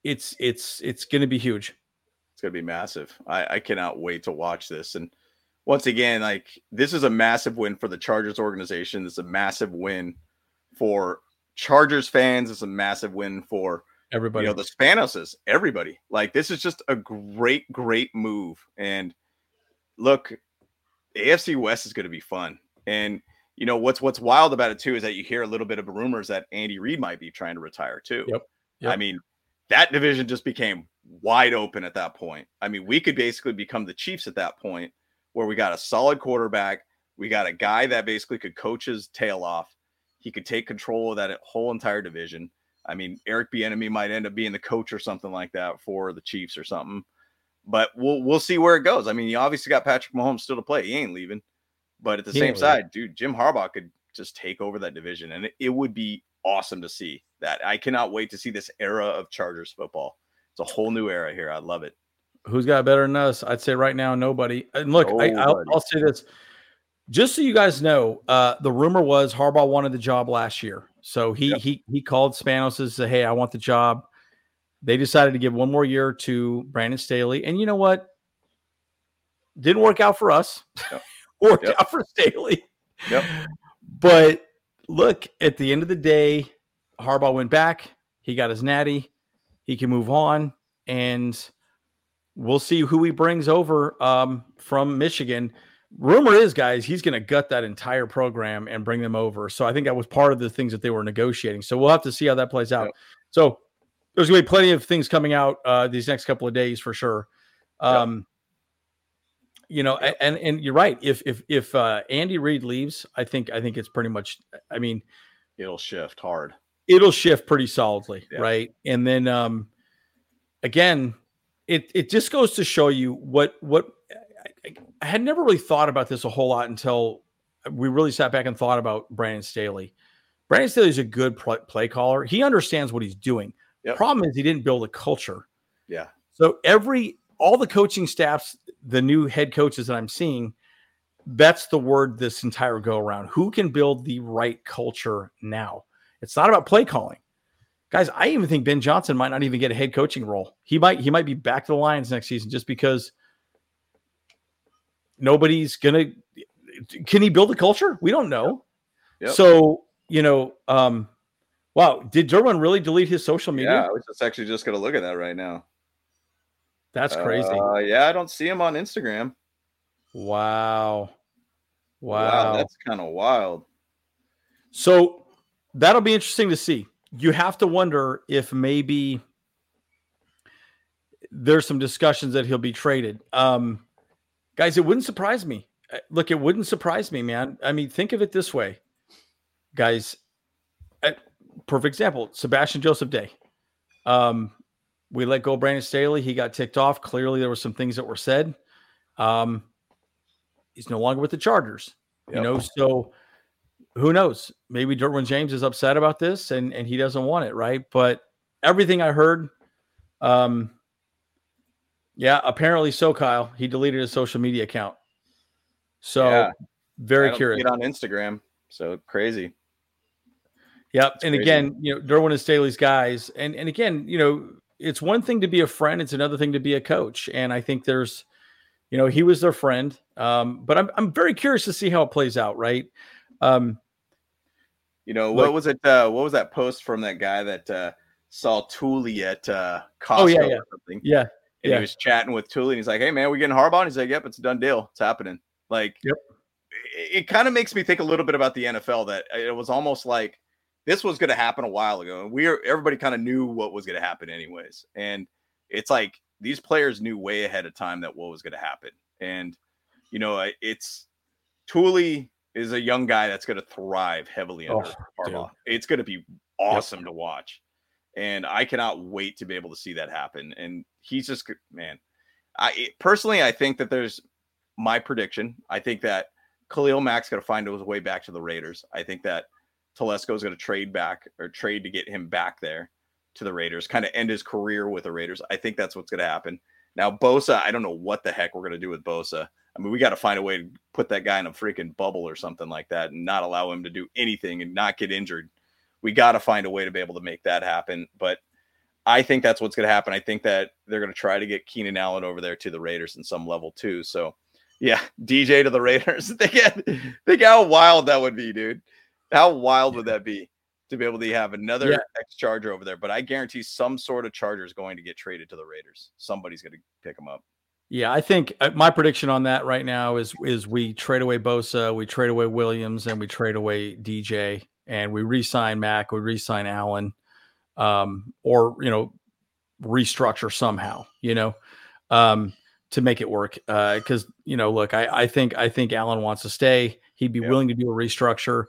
it's it's it's going to be huge. It's going to be massive. I, I cannot wait to watch this. And once again, like this is a massive win for the Chargers organization. This is a massive win for Chargers fans. It's a massive win for everybody. You know, the Spanoses, everybody. Like this is just a great, great move. And look, A F C West is going to be fun. And you know what's what's wild about it too is that you hear a little bit of rumors that Andy Reid might be trying to retire too. Yep. Yep. I mean, that division just became wide open at that point. I mean, we could basically become the Chiefs at that point, where we got a solid quarterback. We got a guy that basically could coach his tail off. He could take control of that whole entire division. I mean, Eric Bieniemy might end up being the coach or something like that for the Chiefs or something. But we'll we'll see where it goes. I mean, you obviously got Patrick Mahomes still to play. He ain't leaving. But at the he same side, dude, Jim Harbaugh could just take over that division, and it, it would be awesome to see that. I cannot wait to see this era of Chargers football. It's a whole new era here. I love it. Who's got better than us? I'd say right now, nobody. And look, I, I'll, I'll say this. Just so you guys know, uh, the rumor was Harbaugh wanted the job last year. So he yep. he he called Spanos and said, hey, I want the job. They decided to give one more year to Brandon Staley. And you know what? Didn't work out for us. Yep. worked yep. out for Staley. Yep. But look, at the end of the day, Harbaugh went back. He got his natty. He can move on. And we'll see who he brings over um, from Michigan. Rumor is, guys, he's going to gut that entire program and bring them over. So I think that was part of the things that they were negotiating. So we'll have to see how that plays out. Yep. So there's going to be plenty of things coming out uh, these next couple of days for sure. Um, yep. You know, yep. and and you're right. If if if uh, Andy Reid leaves, I think I think it's pretty much. I mean, it'll shift hard. It'll shift pretty solidly, yep. right? And then um, again, it it just goes to show you what what. I had never really thought about this a whole lot until we really sat back and thought about Brandon Staley. Brandon Staley is a good play caller. He understands what he's doing. Yep. Problem is he didn't build a culture. Yeah. So every, all the coaching staffs, the new head coaches that I'm seeing, that's the word this entire go around. Who can build the right culture now? It's not about play calling. Guys, I even think Ben Johnson might not even get a head coaching role. He might, he might be back to the Lions next season just because nobody's gonna. Can he build a culture? We don't know. Yep. Yep. So you know, um, wow. Did Derwin really delete his social media? Yeah, I was just actually just gonna look at that right now. That's crazy. Uh, yeah, I don't see him on Instagram. Wow, wow, wow that's kind of wild. So that'll be interesting to see. You have to wonder if maybe there's some discussions that he'll be traded. Um, Guys, it wouldn't surprise me. Look, it wouldn't surprise me, man. I mean, think of it this way. Guys, I, perfect example, Sebastian Joseph Day. Um, we let go of Brandon Staley. He got ticked off. Clearly, there were some things that were said. Um, he's no longer with the Chargers. Yep. You know, so who knows? Maybe Derwin James is upset about this, and, and he doesn't want it, right? But everything I heard um, – yeah, apparently so, Kyle. He deleted his social media account. So yeah. very I don't curious. Get on Instagram. So crazy. Yep. It's and crazy. Again, you know, Derwin and Staley's guys. And and again, you know, it's one thing to be a friend, it's another thing to be a coach. And I think there's, you know, he was their friend. Um, but I'm I'm very curious to see how it plays out, right? Um, you know, what look, was it? Uh, what was that post from that guy that uh, saw Tuli at uh, Costco oh, yeah, yeah. or something? Yeah. And yeah. he was chatting with Tuli, and he's like, hey, man, we're getting Harbaugh. And he's like, yep, it's a done deal. It's happening. Like, yep. it, it kind of makes me think a little bit about the N F L, that it was almost like this was going to happen a while ago. And we are, everybody kind of knew what was going to happen anyways. And it's like these players knew way ahead of time that what was going to happen. And, you know, it's Tuli is a young guy that's going to thrive heavily under oh, Harbaugh. Dude. It's going to be awesome yep. to watch. And I cannot wait to be able to see that happen. And he's just, man, I it, personally, I think that there's my prediction. I think that Khalil Mack's going to find his way back to the Raiders. I think that Telesco is going to trade back or trade to get him back there to the Raiders, kind of end his career with the Raiders. I think that's what's going to happen. Now, Bosa, I don't know what the heck we're going to do with Bosa. I mean, we got to find a way to put that guy in a freaking bubble or something like that and not allow him to do anything and not get injured. We got to find a way to be able to make that happen. But I think that's what's going to happen. I think that they're going to try to get Keenan Allen over there to the Raiders in some level too. So yeah, D J to the Raiders. Think, think how wild that would be, dude. How wild would that be to be able to have another yeah. ex-Charger over there? But I guarantee some sort of Charger is going to get traded to the Raiders. Somebody's going to pick them up. Yeah, I think my prediction on that right now is, is we trade away Bosa, we trade away Williams, and we trade away D J. And we re-sign Mack, we re-sign Allen, um, or, you know, restructure somehow, you know, um, to make it work. Uh, cause you know, look, I, I think, I think Allen wants to stay. He'd be yeah. willing to do a restructure.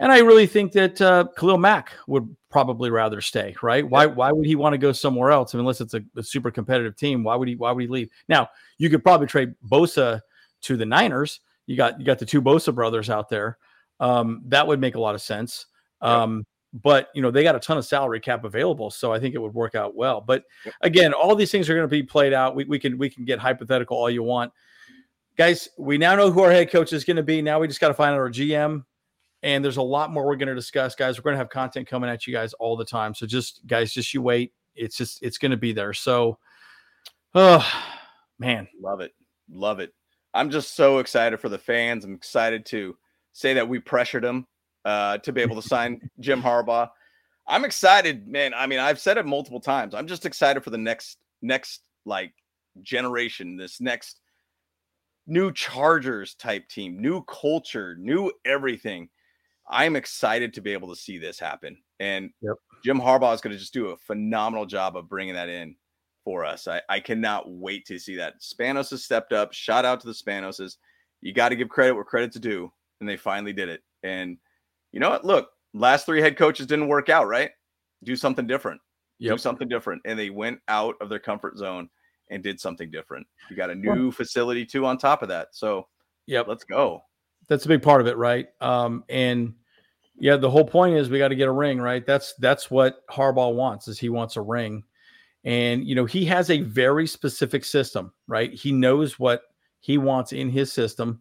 And I really think that uh, Khalil Mack would probably rather stay, right? Why Why would he want to go somewhere else? I mean, unless it's a, a super competitive team, why would he Why would he leave? Now, you could probably trade Bosa to the Niners. You got you got the two Bosa brothers out there. Um, that would make a lot of sense. Um, yep. But, you know, they got a ton of salary cap available, so I think it would work out well. But, yep. again, all these things are going to be played out. We, we can we can get hypothetical all you want. Guys, we now know who our head coach is going to be. Now we just got to find out our G M. And there's a lot more we're going to discuss, guys. We're going to have content coming at you guys all the time. So just, guys, just you wait. It's just, it's going to be there. So, oh, man. Love it. Love it. I'm just so excited for the fans. I'm excited to say that we pressured them uh, to be able to sign Jim Harbaugh. I'm excited, man. I mean, I've said it multiple times. I'm just excited for the next, next, like, generation, this next new Chargers type team, new culture, new everything. I'm excited to be able to see this happen. And yep. Jim Harbaugh is going to just do a phenomenal job of bringing that in for us. I, I cannot wait to see that. Spanos has stepped up. Shout out to the Spanoses. You got to give credit where credit's due. And they finally did it. And you know what? Look, last three head coaches didn't work out, right? Do something different. Yep. Do something different. And they went out of their comfort zone and did something different. You got a new facility too on top of that. So yeah, let's go. That's a big part of it, right? Um, and yeah, the whole point is we got to get a ring, right? That's that's what Harbaugh wants, is he wants a ring. And, you know, he has a very specific system, right? He knows what he wants in his system.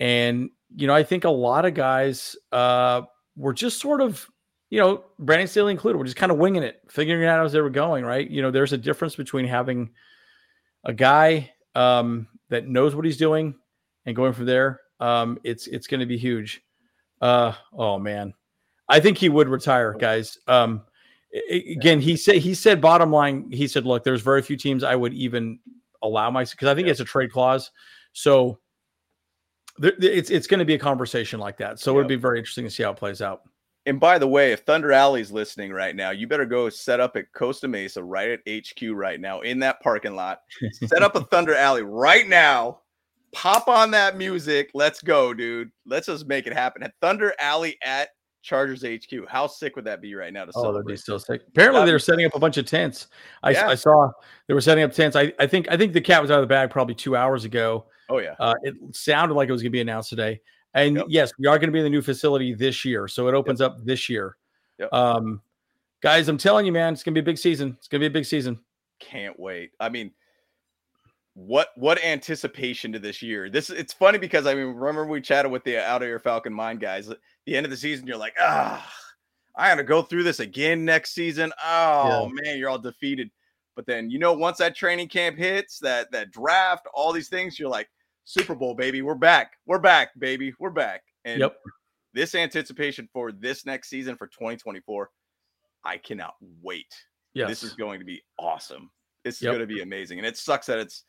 And, you know, I think a lot of guys uh, were just sort of, you know, Brandon Staley included, were just kind of winging it, figuring it out as they were going, right? You know, there's a difference between having a guy um, that knows what he's doing and going from there. Um, it's, it's going to be huge. Uh, oh man, I think he would retire, guys. Um, again, he said, he said, bottom line, he said, look, there's very few teams I would even allow my, cause I think yeah. it's a trade clause. So there, it's, it's going to be a conversation like that. So yeah. it'd be very interesting to see how it plays out. And by the way, if Thunder Alley's listening right now, you better go set up at Costa Mesa, right at H Q right now in that parking lot, set up a Thunder Alley right now. Pop on that music. Let's go, dude. Let's just make it happen. At Thunder Alley at Chargers H Q. How sick would that be right now to celebrate? Oh, that'd be so sick. Apparently that'd they're setting up a bunch of tents. I, yeah. I saw they were setting up tents. I, I think I think the cat was out of the bag probably two hours ago. Oh, yeah. Uh, it sounded like it was going to be announced today. And yep. yes, we are going to be in the new facility this year. So it opens yep. up this year. Yep. Um, guys, I'm telling you, man, it's going to be a big season. It's going to be a big season. Can't wait. I mean, What what anticipation to this year? This it's funny because I mean, remember we chatted with the Out of Your Falcon Mind guys at the end of the season. You're like, ah, I gotta go through this again next season. Oh yeah. man, you're all defeated. But then you know, once that training camp hits, that that draft, all these things, you're like, Super Bowl, baby, we're back, we're back, baby, we're back. And yep. this anticipation for this next season for twenty twenty-four, I cannot wait. Yes. This is going to be awesome. This yep. is going to be amazing, and it sucks that it's.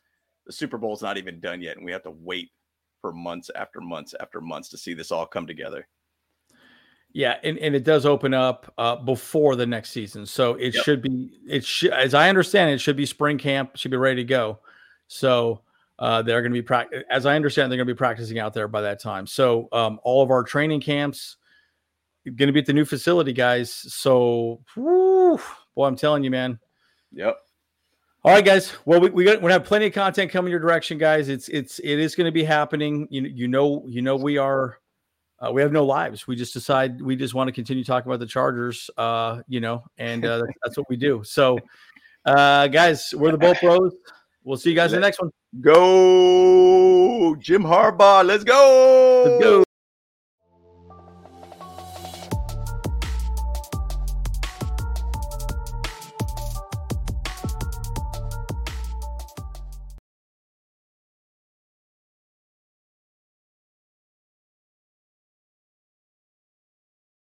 The Super Bowl is not even done yet, and we have to wait for months after months after months to see this all come together. Yeah, and, and it does open up uh, before the next season, so it yep. should be it should, as I understand it, it should be spring camp, should be ready to go. So uh, they're going to be pra- as I understand, they're going to be practicing out there by that time. So um, all of our training camps going to be at the new facility, guys. So whew, boy, I'm telling you, man. Yep. All right, guys. Well, we we got we have plenty of content coming your direction, guys. It's it's it is going to be happening. You you know you know we are uh, we have no lives. We just decide we just want to continue talking about the Chargers. Uh, you know, and uh, that's what we do. So, uh, guys, we're the Bolt Bros. We'll see you guys in the next one. Go Jim Harbaugh. Let's go. Let's go.